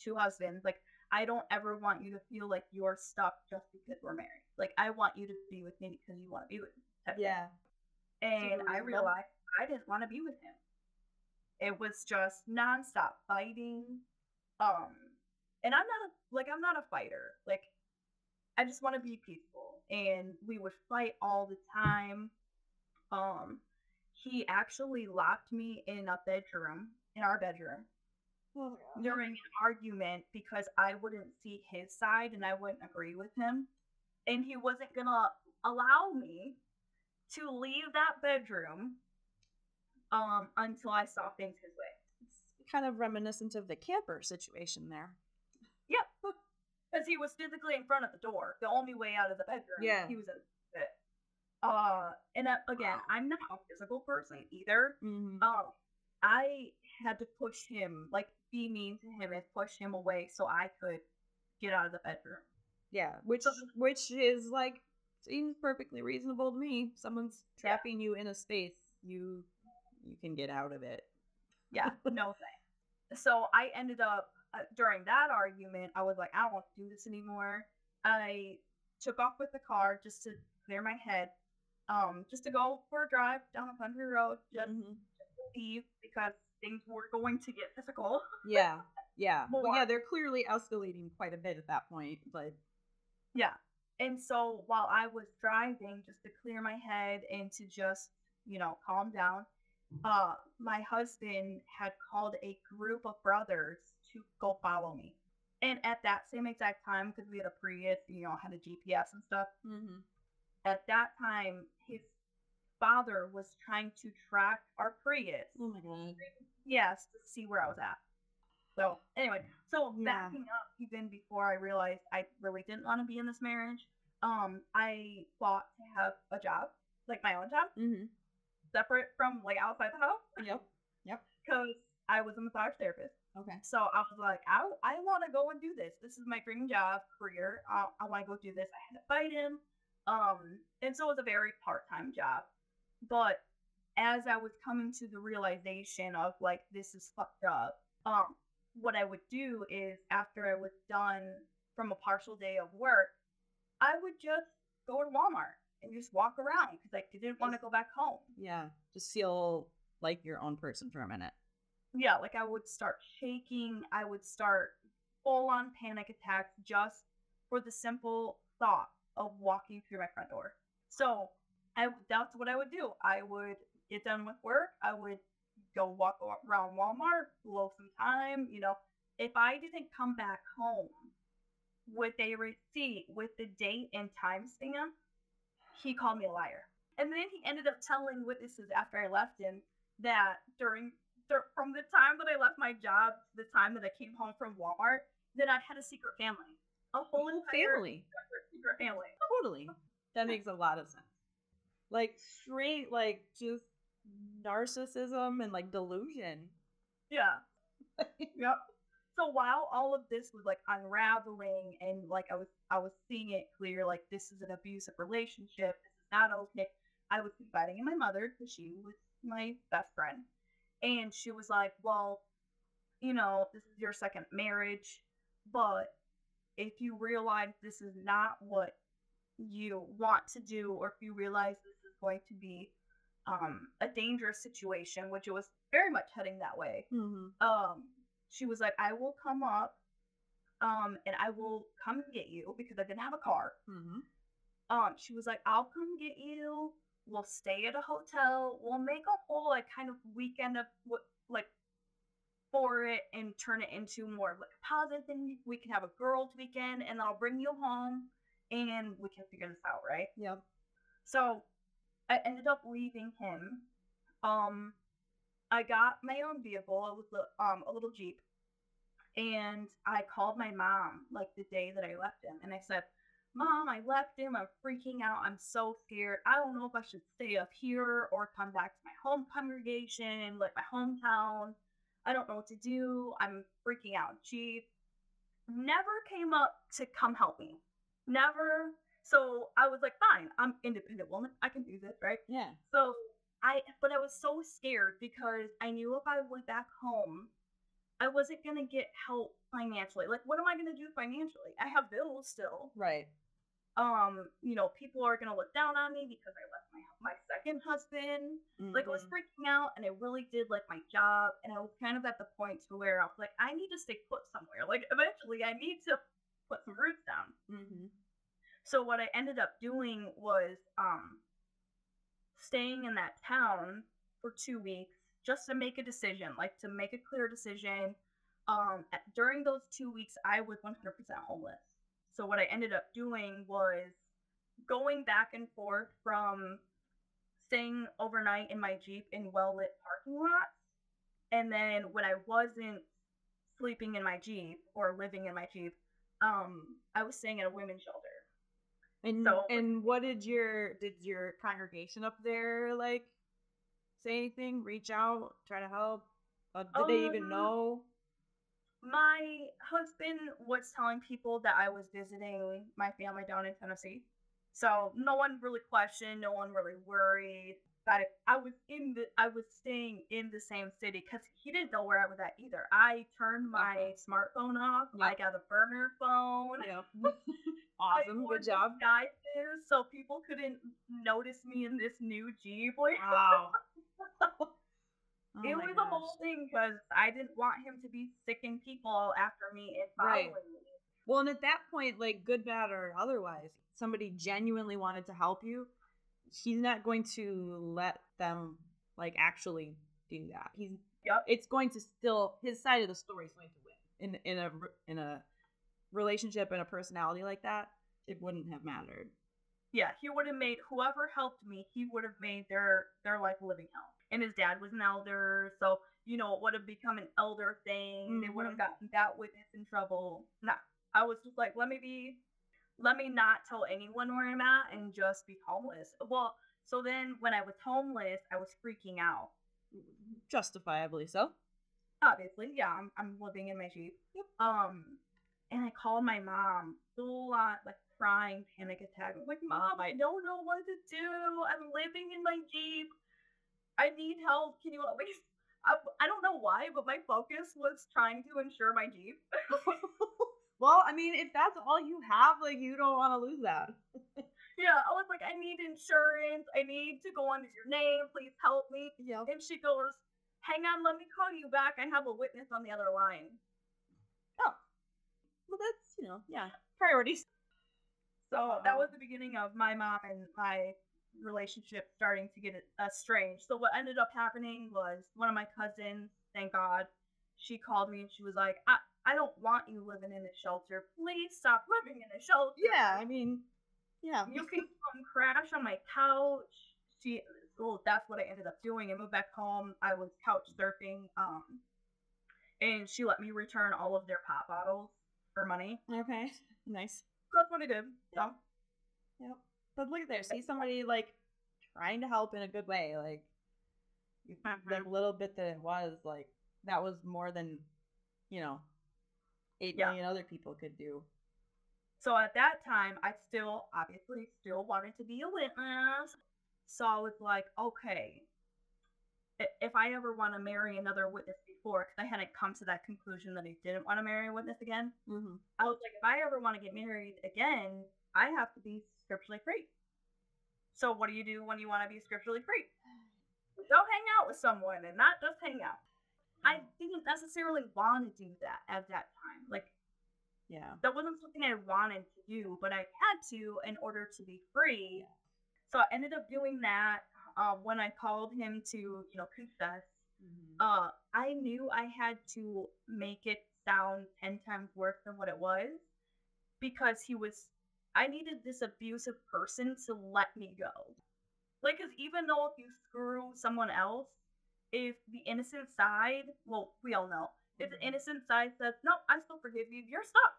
two husbands. Like, I don't ever want you to feel like you're stuck just because we're married. Like, I want you to be with me because you want to be with me. Yeah. And I realized I didn't want to be with him. It was just nonstop fighting. And I'm not a fighter. Like, I just want to be peaceful. And we would fight all the time. He actually locked me in a bedroom, in our bedroom, during an argument because I wouldn't see his side and I wouldn't agree with him. And he wasn't going to allow me to leave that bedroom until I saw things his way. It's kind of reminiscent of the camper situation there. Yep. Because he was physically in front of the door. The only way out of the bedroom, he was in it. And again, I'm not a physical person either. Mm-hmm. I had to push him, like, be mean to him and push him away so I could get out of the bedroom. Yeah, which is, like, seems perfectly reasonable to me. Someone's trapping you in a space, you can get out of it. Yeah, no thing. So I ended up, during that argument, I was like, I don't want to do this anymore. I took off with the car just to clear my head, just to go for a drive down a country road, just to leave because things were going to get physical. Yeah, yeah. Well, yeah, they're clearly escalating quite a bit at that point, but yeah. And so while I was driving, just to clear my head and to just, you know, calm down, my husband had called a group of brothers to go follow me. And at that same exact time, because we had a Prius, you know, had a GPS and stuff. Mm-hmm. At that time, his father was trying to track our Prius. Oh my God. Yes, to see where I was at. So anyway, backing up even before I realized I really didn't want to be in this marriage, I fought to have a job, like my own job, separate from, like, outside the house. Yep. Because I was a massage therapist. Okay. So I was like, I want to go and do this. This is my dream job, career. I want to go do this. I had to fight him. And so it was a very part-time job. But as I was coming to the realization of, like, this is fucked up, what I would do is after I was done from a partial day of work, I would just go to Walmart and just walk around because I didn't want to go back home. Yeah. Just feel like your own person for a minute. Yeah. Like I would start shaking. I would start full on panic attacks just for the simple thought of walking through my front door. So that's what I would do. I would get done with work. I would go walk around Walmart, blow some time. You know, if I didn't come back home with a receipt, with the date and time stamp, he called me a liar. And then he ended up telling witnesses after I left him that from the time that I left my job to the time that I came home from Walmart, that I had a secret family. A whole family. Secret family. Totally. That makes a lot of sense. Like, straight, like, just narcissism and, like, delusion. Yeah. Yep. So while all of this was, like, unraveling and, like, I was seeing it clear, like, this is an abusive relationship. This is not okay. I was confiding in my mother because she was my best friend. And she was like, well, you know, this is your second marriage. But if you realize this is not what you want to do, or if you realize this is going to be a dangerous situation, which it was very much heading that way. Mm-hmm. She was like, I will come up and I will come get you because I didn't have a car. Mm-hmm. She was like, I'll come get you. We'll stay at a hotel. We'll make a whole, like, kind of weekend of, like, for it and turn it into more of, like, a positive thing. We can have a girls' weekend and I'll bring you home and we can figure this out, right? Yep. So I ended up leaving him. I got my own vehicle. It was a little Jeep. And I called my mom, like, the day that I left him. And I said, Mom, I left him. I'm freaking out. I'm so scared. I don't know if I should stay up here or come back to my home congregation, like, my hometown. I don't know what to do. I'm freaking out. She never came up to come help me. Never. So I was like, fine, I'm independent woman. I can do this, right? Yeah. So but I was so scared because I knew if I went back home, I wasn't going to get help financially. Like, what am I going to do financially? I have bills still. Right. You know, people are going to look down on me because I left my second husband. Mm-hmm. Like, I was freaking out and I really did like my job. And I was kind of at the point to where I was like, I need to stay put somewhere. Like, eventually I need to put some roots down. Mm-hmm. So what I ended up doing was, staying in that town for 2 weeks just to make a decision, like to make a clear decision. During those 2 weeks, I was 100% homeless. So what I ended up doing was going back and forth from staying overnight in my Jeep in well-lit parking lots. And then when I wasn't sleeping in my Jeep or living in my Jeep, I was staying at a women's shelter. And what did your congregation up there, like, say anything, reach out, try to help? Did they even know? My husband was telling people that I was visiting my family down in Tennessee. So no one really questioned, no one really worried that I was staying in the same city because he didn't know where I was at either. I turned my smartphone off. Yep. I got a burner phone. Yep. Awesome. Good job. Guy there, so people couldn't notice me in this new Jeep. Wow. It was a whole thing because I didn't want him to be sicking people after me and following me. Well, and at that point, like, good, bad, or otherwise, somebody genuinely wanted to help you. He's not going to let them, like, actually do that. It's going to still, his side of the story is going to win in a relationship and a personality like that. It wouldn't have mattered. Yeah, he would have made whoever helped me. He would have made their life living hell. And his dad was an elder, so, you know, it would have become an elder thing. Mm-hmm. They would have gotten that witness in trouble. Nah, I was just like, let me not tell anyone where I'm at and just be homeless. Well, so then when I was homeless, I was freaking out. Justifiably so. obviously, yeah, I'm living in my Jeep. Yep. And I called my mom, full on, like, crying, panic attack. I was like, Mom, I don't know what to do. I'm living in my Jeep. I need help. Can you help me? I don't know why, but my focus was trying to insure my Jeep. Well, I mean, if that's all you have, like, you don't want to lose that. Yeah, I was like, I need insurance. I need to go under your name. Please help me. Yep. And she goes, hang on, let me call you back. I have a witness on the other line. Oh. Well, that's, you know, yeah, priorities. So that was the beginning of my mom and my relationship starting to get estranged. So what ended up happening was one of my cousins, thank God, she called me and she was like, I don't want you living in a shelter. Please stop living in a shelter. Yeah, I mean, yeah. You can come crash on my couch. Well, that's what I ended up doing. I moved back home. I was couch surfing. And she let me return all of their pop bottles for money. Okay, nice. That's what I did. Yeah. So. Yep. But look at there. See somebody, like, trying to help in a good way. Like, the little bit that it was, like, that was more than, you know, 8 million other people could do. So at that time, I still, obviously, still wanted to be a witness. So I was like, okay, if I ever want to marry another witness before, because I hadn't come to that conclusion that I didn't want to marry a witness again. Mm-hmm. I was like, if I ever want to get married again, I have to be scripturally free. So what do you do when you want to be scripturally free? Don't hang out with someone and not just hang out. I didn't necessarily want to do that at that time. Like, yeah, that wasn't something I wanted to do, but I had to in order to be free. Yeah. So I ended up doing that when I called him to, you know, confess. Mm-hmm. I knew I had to make it sound 10 times worse than what it was because I needed this abusive person to let me go. Like, because even though if you screw someone else, if the innocent side, well, we all know, if the innocent side says, no, I still forgive you, you're stuck.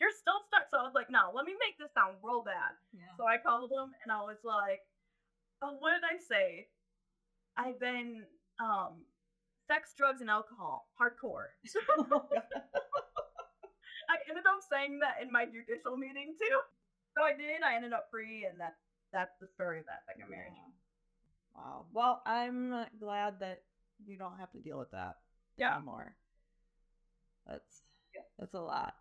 You're still stuck. So I was like, no, let me make this sound real bad. Yeah. So I called him and I was like, oh, what did I say? I've been sex, drugs, and alcohol, hardcore. I ended up saying that in my judicial meeting too. So I did. I ended up free, and that's the story of that second marriage. Wow. Well, I'm glad that you don't have to deal with that anymore. That's a lot.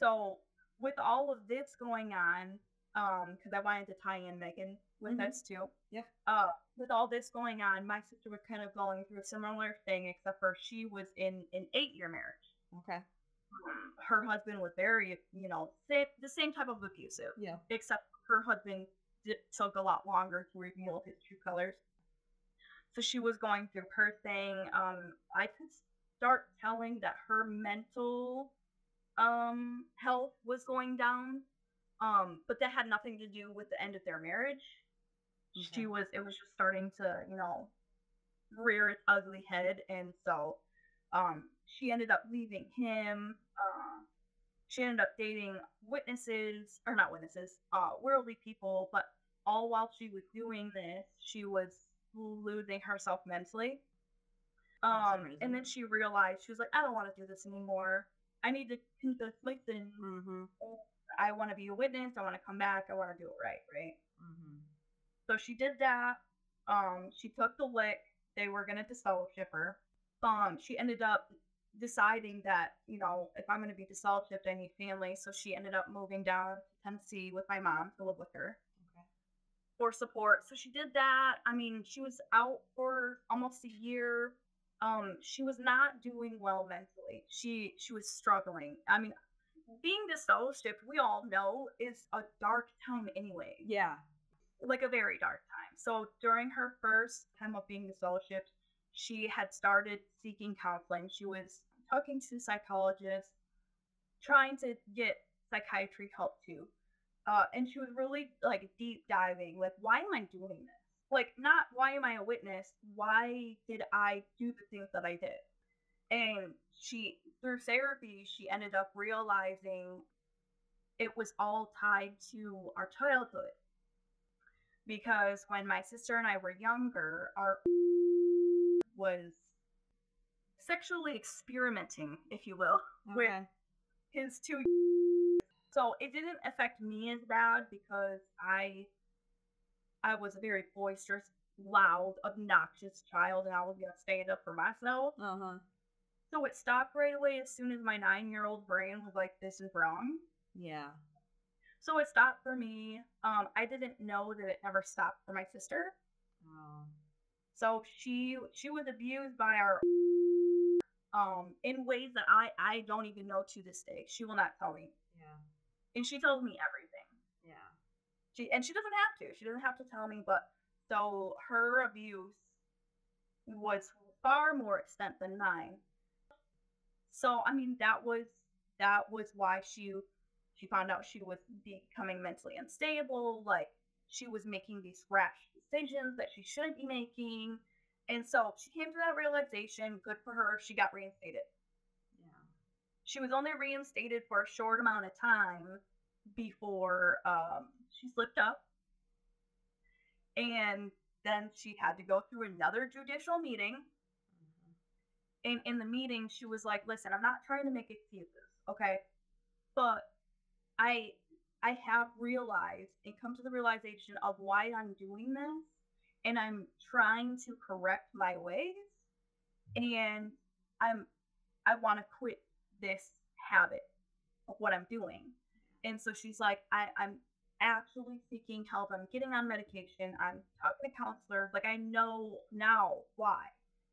So with all of this going on, because I wanted to tie in Megan with us too. Yeah. With all this going on, my sister was kind of going through a similar thing, except for she was in an 8-year marriage. Okay. Her husband was very, you know, the same type of abusive. Yeah. Except her husband took a lot longer to reveal his true colors. So she was going through her thing. I could start telling that her mental health was going down. But that had nothing to do with the end of their marriage. Okay. It was just starting to, you know, rear its ugly head. And so, she ended up leaving him. She ended up dating worldly people. But all while she was doing this, she was losing herself mentally. And then she realized, she was like, I don't want to do this anymore. I need to confess my sin. Mm-hmm. I want to be a witness. I want to come back. I want to do it right, right? Mm-hmm. So she did that. She took the lick. They were going to disfellowship her. She ended up deciding that, you know, if I'm going to be disfellowshipped, I need family. So she ended up moving down to Tennessee with my mom to live with her for support. So she did that. I mean, she was out for almost a year. She was not doing well mentally. She was struggling. I mean, being disfellowshipped, we all know, is a dark time anyway. Yeah. Like a very dark time. So during her first time of being disfellowshipped, she had started seeking counseling. She was talking to psychologists, trying to get psychiatry help too. And she was really, like, deep diving. Like, why am I doing this? Like, not why am I a witness? Why did I do the things that I did? And she, through therapy, she ended up realizing it was all tied to our childhood. Because when my sister and I were younger, our was sexually experimenting, if you will, with his two. So it didn't affect me as bad because I was a very boisterous, loud, obnoxious child, and I was going to stand up for myself. Uh-huh. So it stopped right away as soon as my 9-year-old brain was like, this is wrong. Yeah. So it stopped for me. I didn't know that it never stopped for my sister. Oh. So she was abused by our in ways that I don't even know to this day. She will not tell me. Yeah. And she tells me everything. Yeah. She doesn't have to. She doesn't have to tell me, but so her abuse was far more extent than mine. So I mean that was why she found out she was becoming mentally unstable, like she was making these rash decisions that she shouldn't be making. And so she came to that realization. Good for her. She got reinstated. Yeah. She was only reinstated for a short amount of time before she slipped up. And then she had to go through another judicial meeting. Mm-hmm. And in the meeting, she was like, listen, I'm not trying to make excuses, okay? But I have realized and come to the realization of why I'm doing this, and I'm trying to correct my ways, and I want to quit this habit of what I'm doing. And so she's like, I'm actually seeking help. I'm getting on medication. I'm talking to counselors. Like, I know now why.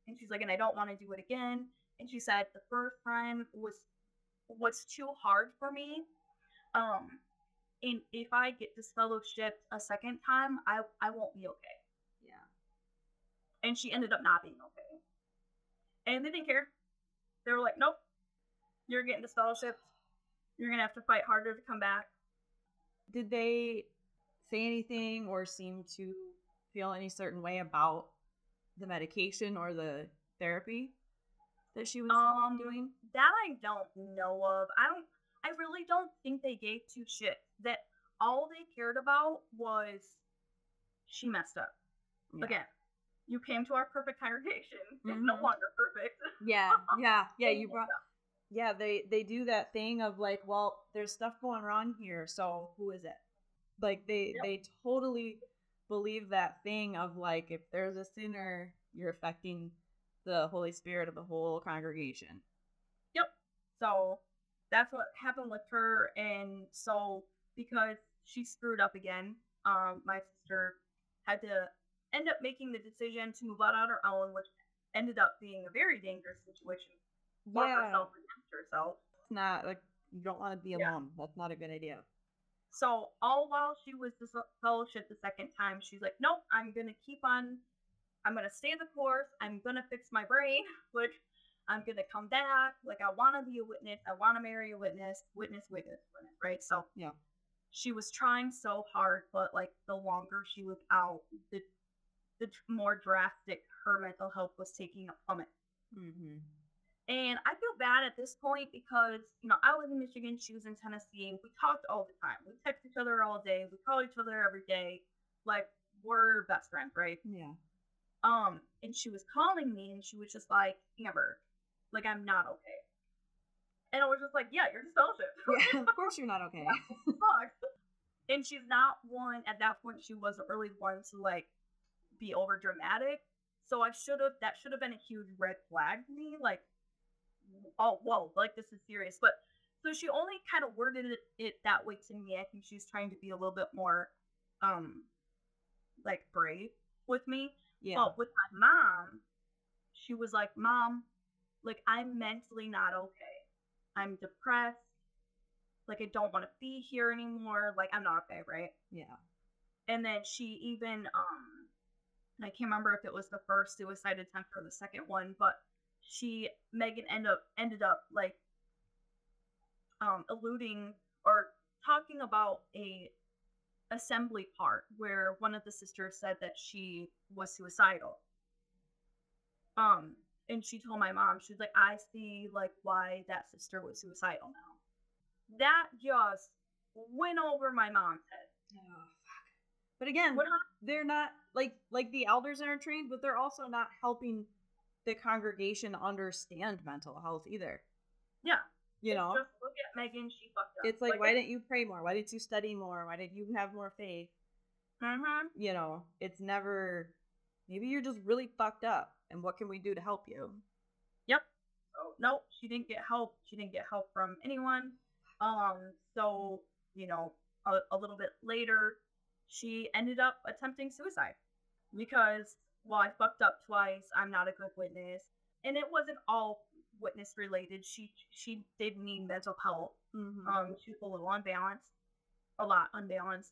And she's like, and I don't want to do it again. And she said, the first time was too hard for me. And if I get disfellowshipped a second time, I won't be okay. Yeah. And she ended up not being okay. And they didn't care. They were like, nope, you're getting disfellowshipped. You're going to have to fight harder to come back. Did they say anything or seem to feel any certain way about the medication or the therapy that she was doing? That I don't know of. I really don't think they gave two shits. That all they cared about was she messed up. Yeah. Again, you came to our perfect congregation. Mm-hmm. It's no longer perfect. Yeah. You brought. Yeah, they do that thing of like, well, there's stuff going wrong here, so who is it? Like they totally believe that thing of like, if there's a sinner, you're affecting the Holy Spirit of the whole congregation. Yep. So that's what happened with her. And so because she screwed up again, my sister had to end up making the decision to move out on her own, which ended up being a very dangerous situation for herself and herself. It's not like you don't want to be alone. That's not a good idea. So all while she was disfellowshipped the second time, she's like, nope, I'm going to stay the course. I'm going to fix my brain, which I'm going to come back. Like, I want to be a witness. I want to marry a witness, right? So yeah, she was trying so hard, but like the longer she was out, the more drastic her mental health was taking a plummet. Mm-hmm. And I feel bad at this point because, you know, I was in Michigan, she was in Tennessee, and we talked all the time. We text each other all day. We call each other every day. Like, we're best friends, right? Yeah. And she was calling me, and she was just like, Amber, like, I'm not okay. And I was just like, yeah, you're disfellowshipped. Yeah, of course you're not okay. And she's not one, at that point, she wasn't really one to, like, be over dramatic. So that should have been a huge red flag to me. Like, oh, whoa, like, this is serious. But so she only kind of worded it that way to me. I think she's trying to be a little bit more, like, brave with me. Yeah. But with my mom, she was like, Mom, like, I'm mentally not okay. I'm depressed. Like, I don't want to be here anymore. Like, I'm not okay, right? Yeah. And then she even, I can't remember if it was the first suicide attempt or the second one, but Megan ended up like, alluding or talking about a assembly part where one of the sisters said that she was suicidal. And she told my mom, she's like, I see like why that sister was suicidal now. That just went over my mom's head. Oh, fuck. But again, they're not like the elders that are trained, but they're also not helping the congregation understand mental health either. Yeah. You know? Just look at Megan, she fucked up. It's like why didn't you pray more? Why didn't you study more? Why didn't you have more faith? Mm-hmm. You know, it's never, maybe you're just really fucked up, and what can we do to help you? Yep. Oh, no, she didn't get help. She didn't get help from anyone. So, you know, a little bit later, she ended up attempting suicide because, well, I fucked up twice. I'm not a good witness. And it wasn't all witness related. She did need mental help. Mm-hmm. She was a little unbalanced, a lot unbalanced.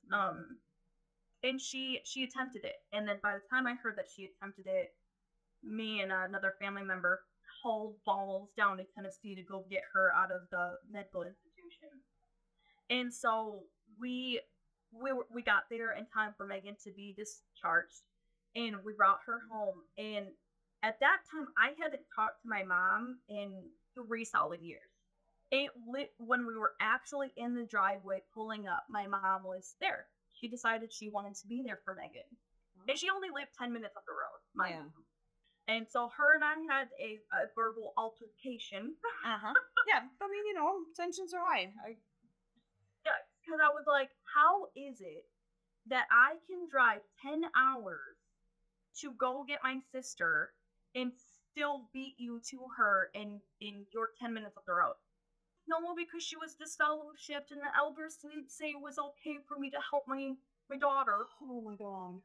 And she attempted it. And then by the time I heard that she attempted it, me and another family member hauled balls down to Tennessee to go get her out of the medical institution. And so we got there in time for Megan to be discharged, and we brought her home. And at that time, I hadn't talked to my mom in 3 solid years. When we were actually in the driveway pulling up, my mom was there. She decided she wanted to be there for Megan. And she only lived 10 minutes up the road. And so her and I had a verbal altercation. Uh-huh. Yeah. I mean, you know, tensions are high. Yeah. Because I was like, how is it that I can drive 10 hours to go get my sister and still beat you to her in your 10 minutes up the road? No, because she was disfellowshipped, and the elders didn't say it was okay for me to help my daughter. Oh my God.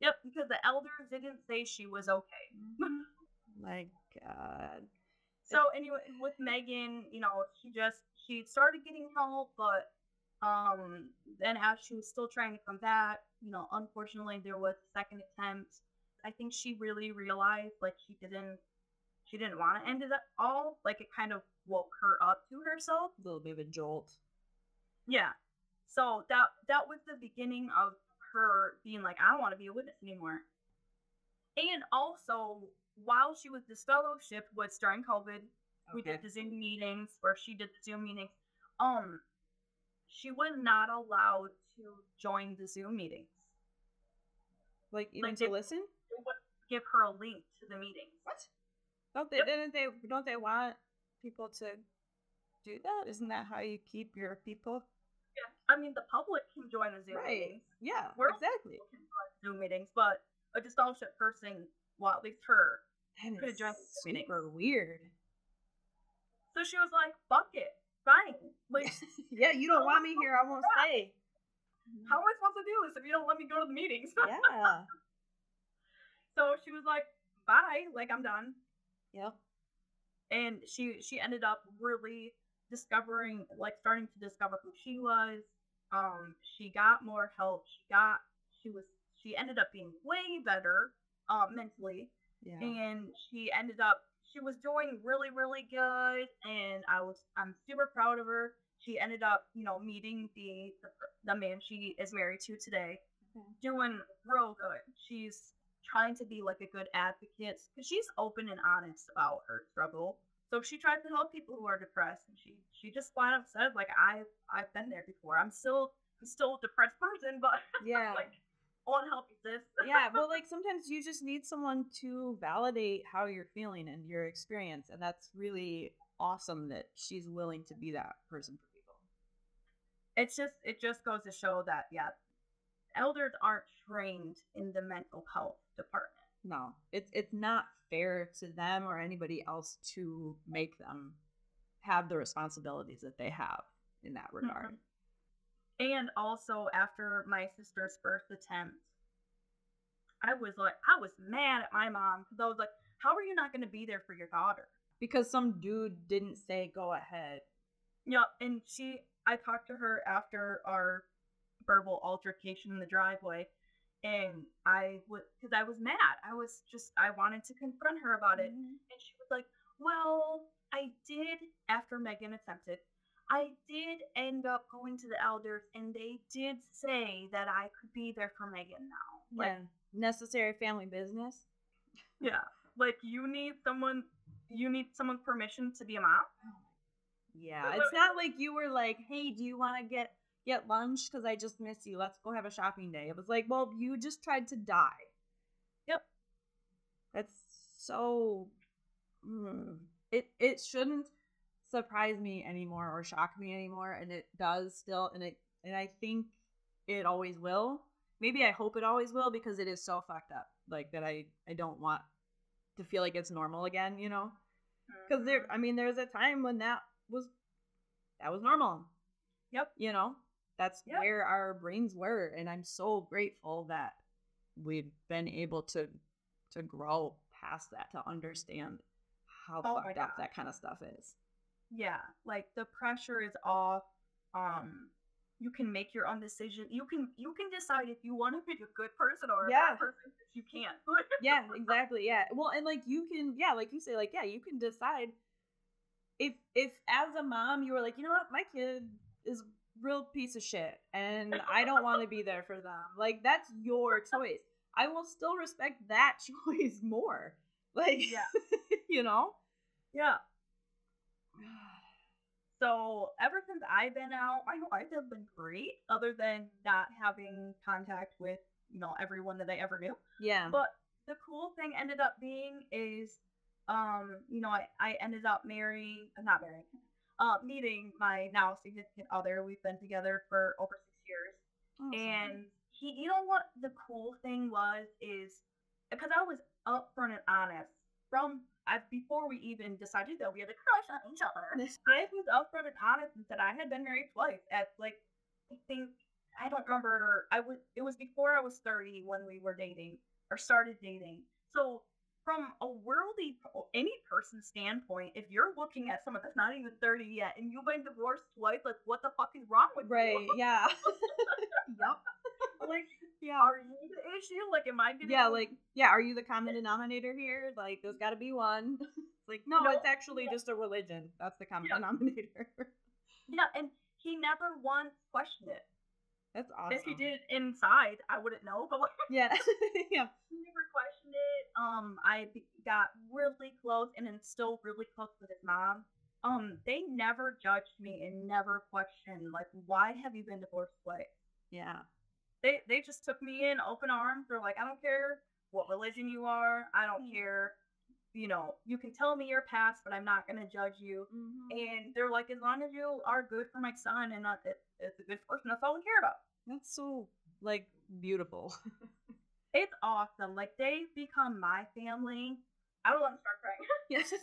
Yep, because the elders didn't say she was okay. My God. So anyway, with Megan, you know, she started getting help, but then as she was still trying to come back, you know, unfortunately there was a second attempt. I think she really realized like she didn't want to end it at all. Like it kind of woke her up to herself. A little bit of a jolt. Yeah. So that was the beginning of her being like, I don't want to be a witness anymore. And also, while she was disfellowshipped, was during COVID. Okay. We did the Zoom meetings, or she did the Zoom meetings. She was not allowed to join the Zoom meetings. Like, even like to listen? They wouldn't give her a link to the meetings. What? Don't they want people to do that? Isn't that how you keep your people? I mean, the public can join the Zoom meetings. Yeah, exactly. Can join Zoom meetings, but a disfellowshipped person, well, at least her, could have joined the meetings. Super weird. So she was like, fuck it. Fine. Like, yeah, you don't want me here. I won't stay. How am I supposed to do this if you don't let me go to the meetings? Yeah. So she was like, bye. Like, I'm done. Yep. And she ended up really starting to discover who she was. She got more help. She ended up being way better mentally. Yeah. And she was doing really, really good, and I'm super proud of her. She ended up, you know, meeting the man she is married to today. Okay. Doing real good. She's trying to be like a good advocate because she's open and honest about her struggle. So she tries to help people who are depressed, and she just flat out said, like, I've been there before. I'm still a depressed person, but yeah, like, I want to help you with this. Yeah, but like sometimes you just need someone to validate how you're feeling and your experience, and that's really awesome that she's willing to be that person for people. It just goes to show that, yeah, elders aren't trained in the mental health department. No, it's not fair to them or anybody else to make them have the responsibilities that they have in that regard. Mm-hmm. And also, after my sister's first attempt, I was mad at my mom because I was like, how are you not going to be there for your daughter? Because some dude didn't say, go ahead. Yeah, and I talked to her after our verbal altercation in the driveway. And because I was mad. I wanted to confront her about it. Mm-hmm. And she was like, well, I did, after Megan attempted, I did end up going to the elders, and they did say that I could be there for Megan now. Like, yeah. Necessary family business. Yeah. Like, you need someone's permission to be a mom. Yeah. It's not like you were like, hey, do you want to get lunch because I just miss you. Let's go have a shopping day. It was like, well, you just tried to die. Yep. That's so it shouldn't surprise me anymore or shock me anymore, and it does still, and I think it always will. Maybe I hope it always will, because it is so fucked up, like, that I don't want to feel like it's normal again, you know? Because there, I mean, there's a time when that was normal. Yep. You know, that's where our brains were, and I'm so grateful that we've been able to grow past that, to understand how fucked up that kind of stuff is. Yeah, like, the pressure is off. You can make your own decision. You can decide if you want to be a good person or a bad person, if you can't. Yeah, exactly. Yeah. Well, and like, you can, like you say, like, you can decide if as a mom you were like, you know what, my kid is a real piece of shit and I don't want to be there for them. Like, that's your choice. I will still respect that choice more. Like, you know? Yeah. So ever since I've been out, I know I have been great, other than not having contact with, you know, everyone that I ever knew. Yeah. But the cool thing ended up being is, you know, I ended up meeting my now significant other. We've been together for over 6 years. Oh, and he, you know what the cool thing was is, because I was upfront and honest before we even decided that we had a crush on each other. I was upfront and honest and said I had been married twice at, like, I think, I don't remember, it was before I was 30 when we were dating or started dating. So from a worldly, any person's standpoint, if you're looking at someone that's not even 30 yet and you've been divorced twice, like, what the fuck is wrong with you? Right, yeah. Yep. Like, yeah, are you the issue? Like, am I getting are you the common denominator here? Like, there's got to be one. Like, no, it's actually just a religion. That's the common denominator. Yeah, and he never once questioned it. That's awesome. If he did inside, I wouldn't know. But he never questioned it. I got really close, and am still really close with his mom. They never judged me and never questioned, like, why have you been divorced twice? Yeah. They just took me in open arms. They're like, I don't care what religion you are. I don't care. You know, you can tell me your past, but I'm not going to judge you. Mm-hmm. And they're like, as long as you are good for my son and it's a good person, that's all we care about. That's so, like, beautiful. It's awesome. Like, they become my family. I don't want to start crying.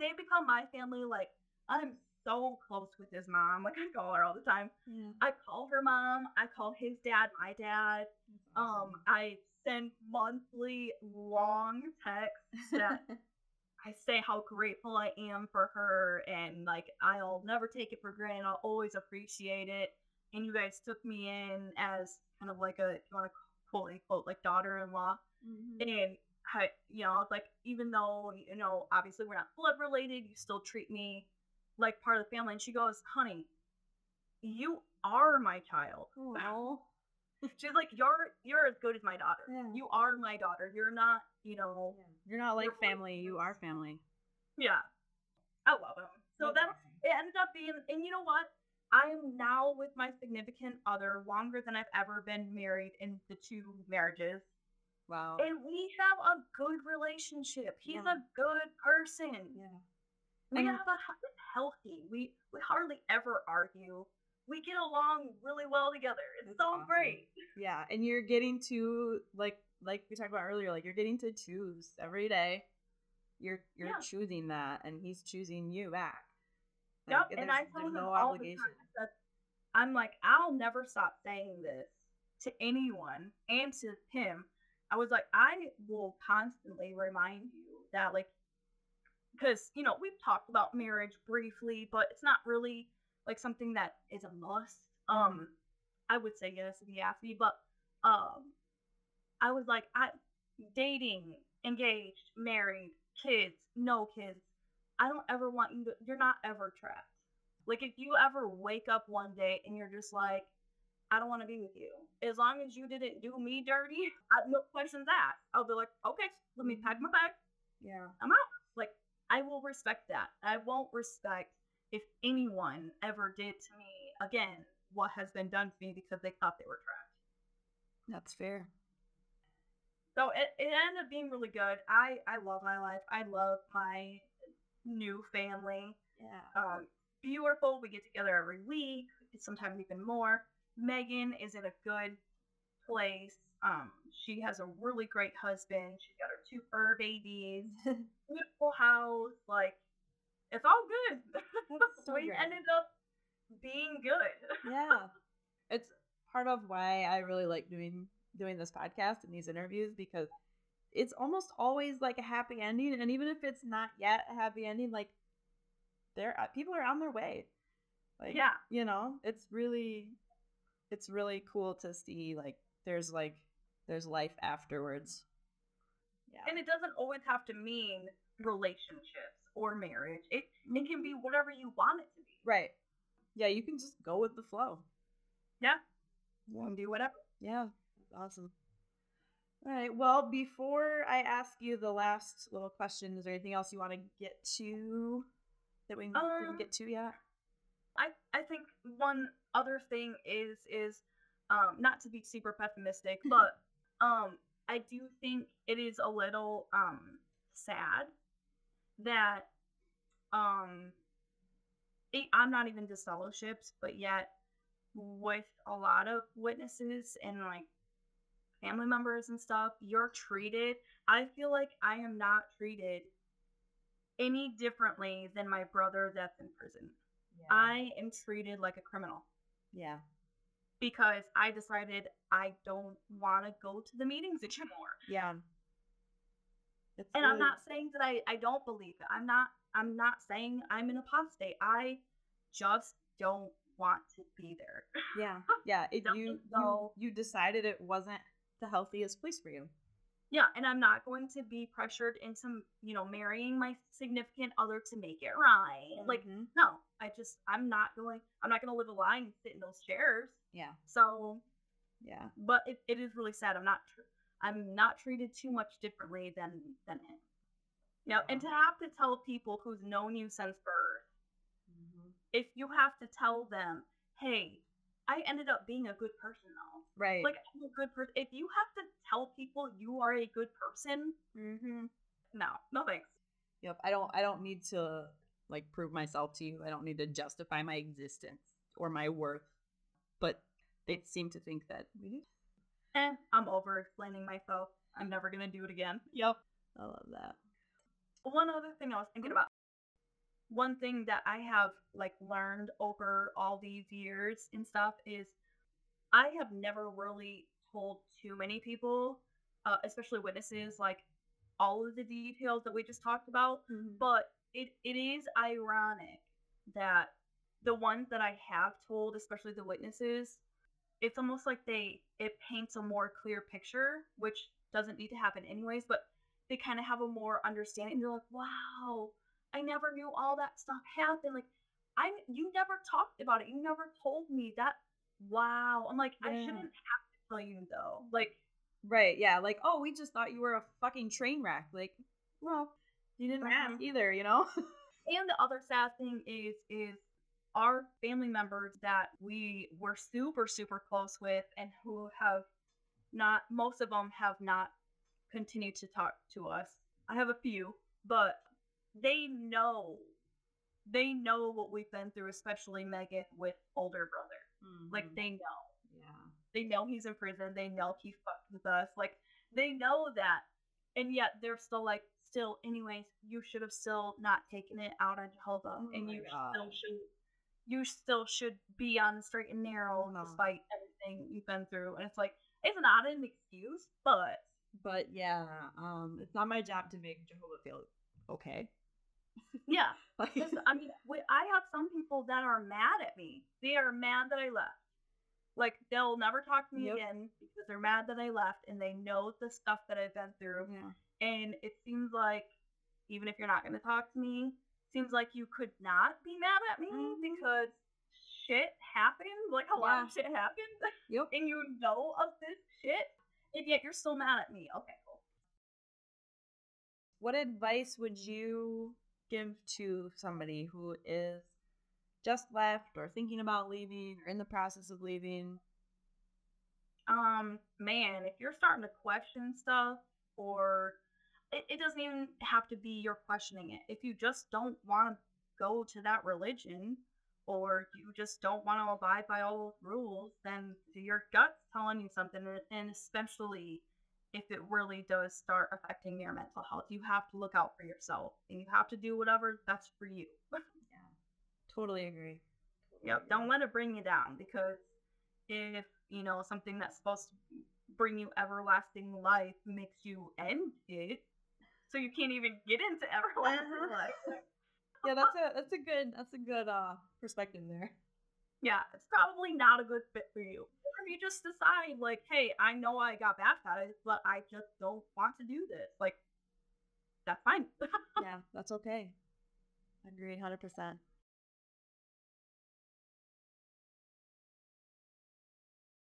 They become my family. Like, I'm so close with his mom. Like, I call her all the time. Yeah. I call her mom. I call his dad my dad. Awesome. I send monthly long texts that I say how grateful I am for her, and, like, I'll never take it for granted. I'll always appreciate it. And you guys took me in as kind of like a, you want to quote unquote, like, daughter-in-law. Mm-hmm. And I, you know, like, even though, you know, obviously we're not blood related, you still treat me like part of the family. And she goes, honey, you are my child. Wow. She's like, you're as good as my daughter. Yeah. You are my daughter. You're not, you know, you're not like family. You are family. Yeah. I love him. So that it ended up being, and you know what? I am now with my significant other longer than I've ever been married in the 2 marriages. Wow. And we have a good relationship. He's a good person. Yeah. We have a healthy. We hardly ever argue. We get along really well together. It's so awesome. Great. Yeah, and you're getting to like we talked about earlier, like, you're getting to choose every day. You're choosing that, and he's choosing you back. Like, yep, and I tell him no all obligation. The time. I'm like, I'll never stop saying this to anyone and to him. I was like, I will constantly remind you that, like, because, you know, we've talked about marriage briefly, but it's not really, like, something that is a must. I would say yes if you asked me, but I was like, dating, engaged, married, kids, no kids. I don't ever want you to, you're not ever trapped. Like, if you ever wake up one day and you're just like, I don't want to be with you. As long as you didn't do me dirty, no questions asked. I'll be like, okay, let me pack my bag. Yeah. I'm out. Like, I will respect that. I won't respect if anyone ever did to me again what has been done to me because they thought they were trapped. That's fair. So it ended up being really good. I love my life. I love my new family. Yeah. Beautiful. We get together every week. Sometimes even more. Megan is in a good place. She has a really great husband. She's got her two fur babies. Beautiful house. Like, it's all good. So we ended up being good. Yeah. It's part of why I really like doing this podcast and these interviews, because it's almost always like a happy ending. And even if it's not yet a happy ending, like, people are on their way. Like, yeah, you know, it's really cool to see, like, there's life afterwards. Yeah. And it doesn't always have to mean relationships or marriage. It can be whatever you want it to be. Right. Yeah. You can just go with the flow. Yeah. You can do whatever. Yeah. Awesome. All right. Well, before I ask you the last little question, is there anything else you want to get to that we didn't get to yet? I think one other thing is not to be super pessimistic, but I do think it is a little sad that I'm not even just fellowships, but yet with a lot of witnesses and like family members and stuff, you're treated. I feel like I am not treated any differently than my brother that's in prison. Yeah. I am treated like a criminal. Yeah. Because I decided I don't want to go to the meetings anymore. Yeah. And I'm not saying that I don't believe it. I'm not saying I'm an apostate. I just don't want to be there. Yeah. Yeah. If you decided it wasn't the healthiest place for you. Yeah, and I'm not going to be pressured into, you know, marrying my significant other to make it right. Mm-hmm. Like, no, I'm not going to live a lie and sit in those chairs. Yeah. So, yeah. But it is really sad. I'm not treated too much differently than him. Yeah. And to have to tell people who's known you since birth, mm-hmm. if you have to tell them, hey, I ended up being a good person, though. Right. Like, I'm a good person. If you have to tell people you are a good person, mm-hmm. no thanks. Yep. I don't need to, like, prove myself to you. I don't need to justify my existence or my worth. But they seem to think that we do. And I'm over-explaining myself. I'm never going to do it again. Yep. I love that. One other thing I was thinking about. One thing that I have, like, learned over all these years and stuff is I have never really told too many people, especially witnesses, like, all of the details that we just talked about. Mm-hmm. But it is ironic that the ones that I have told, especially the witnesses, it's almost like it paints a more clear picture, which doesn't need to happen anyways, but they kind of have a more understanding. They're like, wow, I never knew all that stuff happened. Like, you never talked about it. You never told me that. Wow. I'm like, yeah. I shouldn't have to tell you, though. Like, right. Yeah. Like, oh, we just thought you were a fucking train wreck. Like, well, you didn't ask either, you know? And the other sad thing is our family members that we were super, super close with and who have not, most of them have not continued to talk to us. I have a few, but they know what we've been through, especially Megan with older brother. Mm-hmm. Like, they know. Yeah. They know he's in prison. They know he fucked with us. Like, they know that. And yet they're still like, anyways, you should have still not taken it out on Jehovah. Oh, and you still should be on the straight and narrow despite everything you've been through. And it's like, it's not an excuse, but yeah, it's not my job to make Jehovah feel okay. Yeah. Like, I mean, I have some people that are mad at me. They are mad that I left. Like, they'll never talk to me again because they're mad that I left, and they know the stuff that I've been through. Yeah. And it seems like, even if you're not going to talk to me, seems like you could not be mad at me because shit happened. Like, a lot of shit happened. Yep. And you know of this shit, and yet you're still mad at me. Okay, cool. What advice would you give to somebody who is just left or thinking about leaving or in the process of leaving? man, if you're starting to question stuff, or it doesn't even have to be you're questioning it. If you just don't want to go to that religion, or you just don't want to abide by all rules, then your gut's telling you something. And especially if it really does start affecting your mental health, you have to look out for yourself, and you have to do whatever's best for you. Yeah, totally agree. Yep. Don't let it bring you down, because if, you know, something that's supposed to bring you everlasting life makes you end it, so you can't even get into everlasting life. Yeah, that's a good perspective there. Yeah, it's probably not a good fit for you. Or if you just decide, like, hey, I know I got baptized, but I just don't want to do this. Like, that's fine. Yeah, that's okay. Agreed, 100%.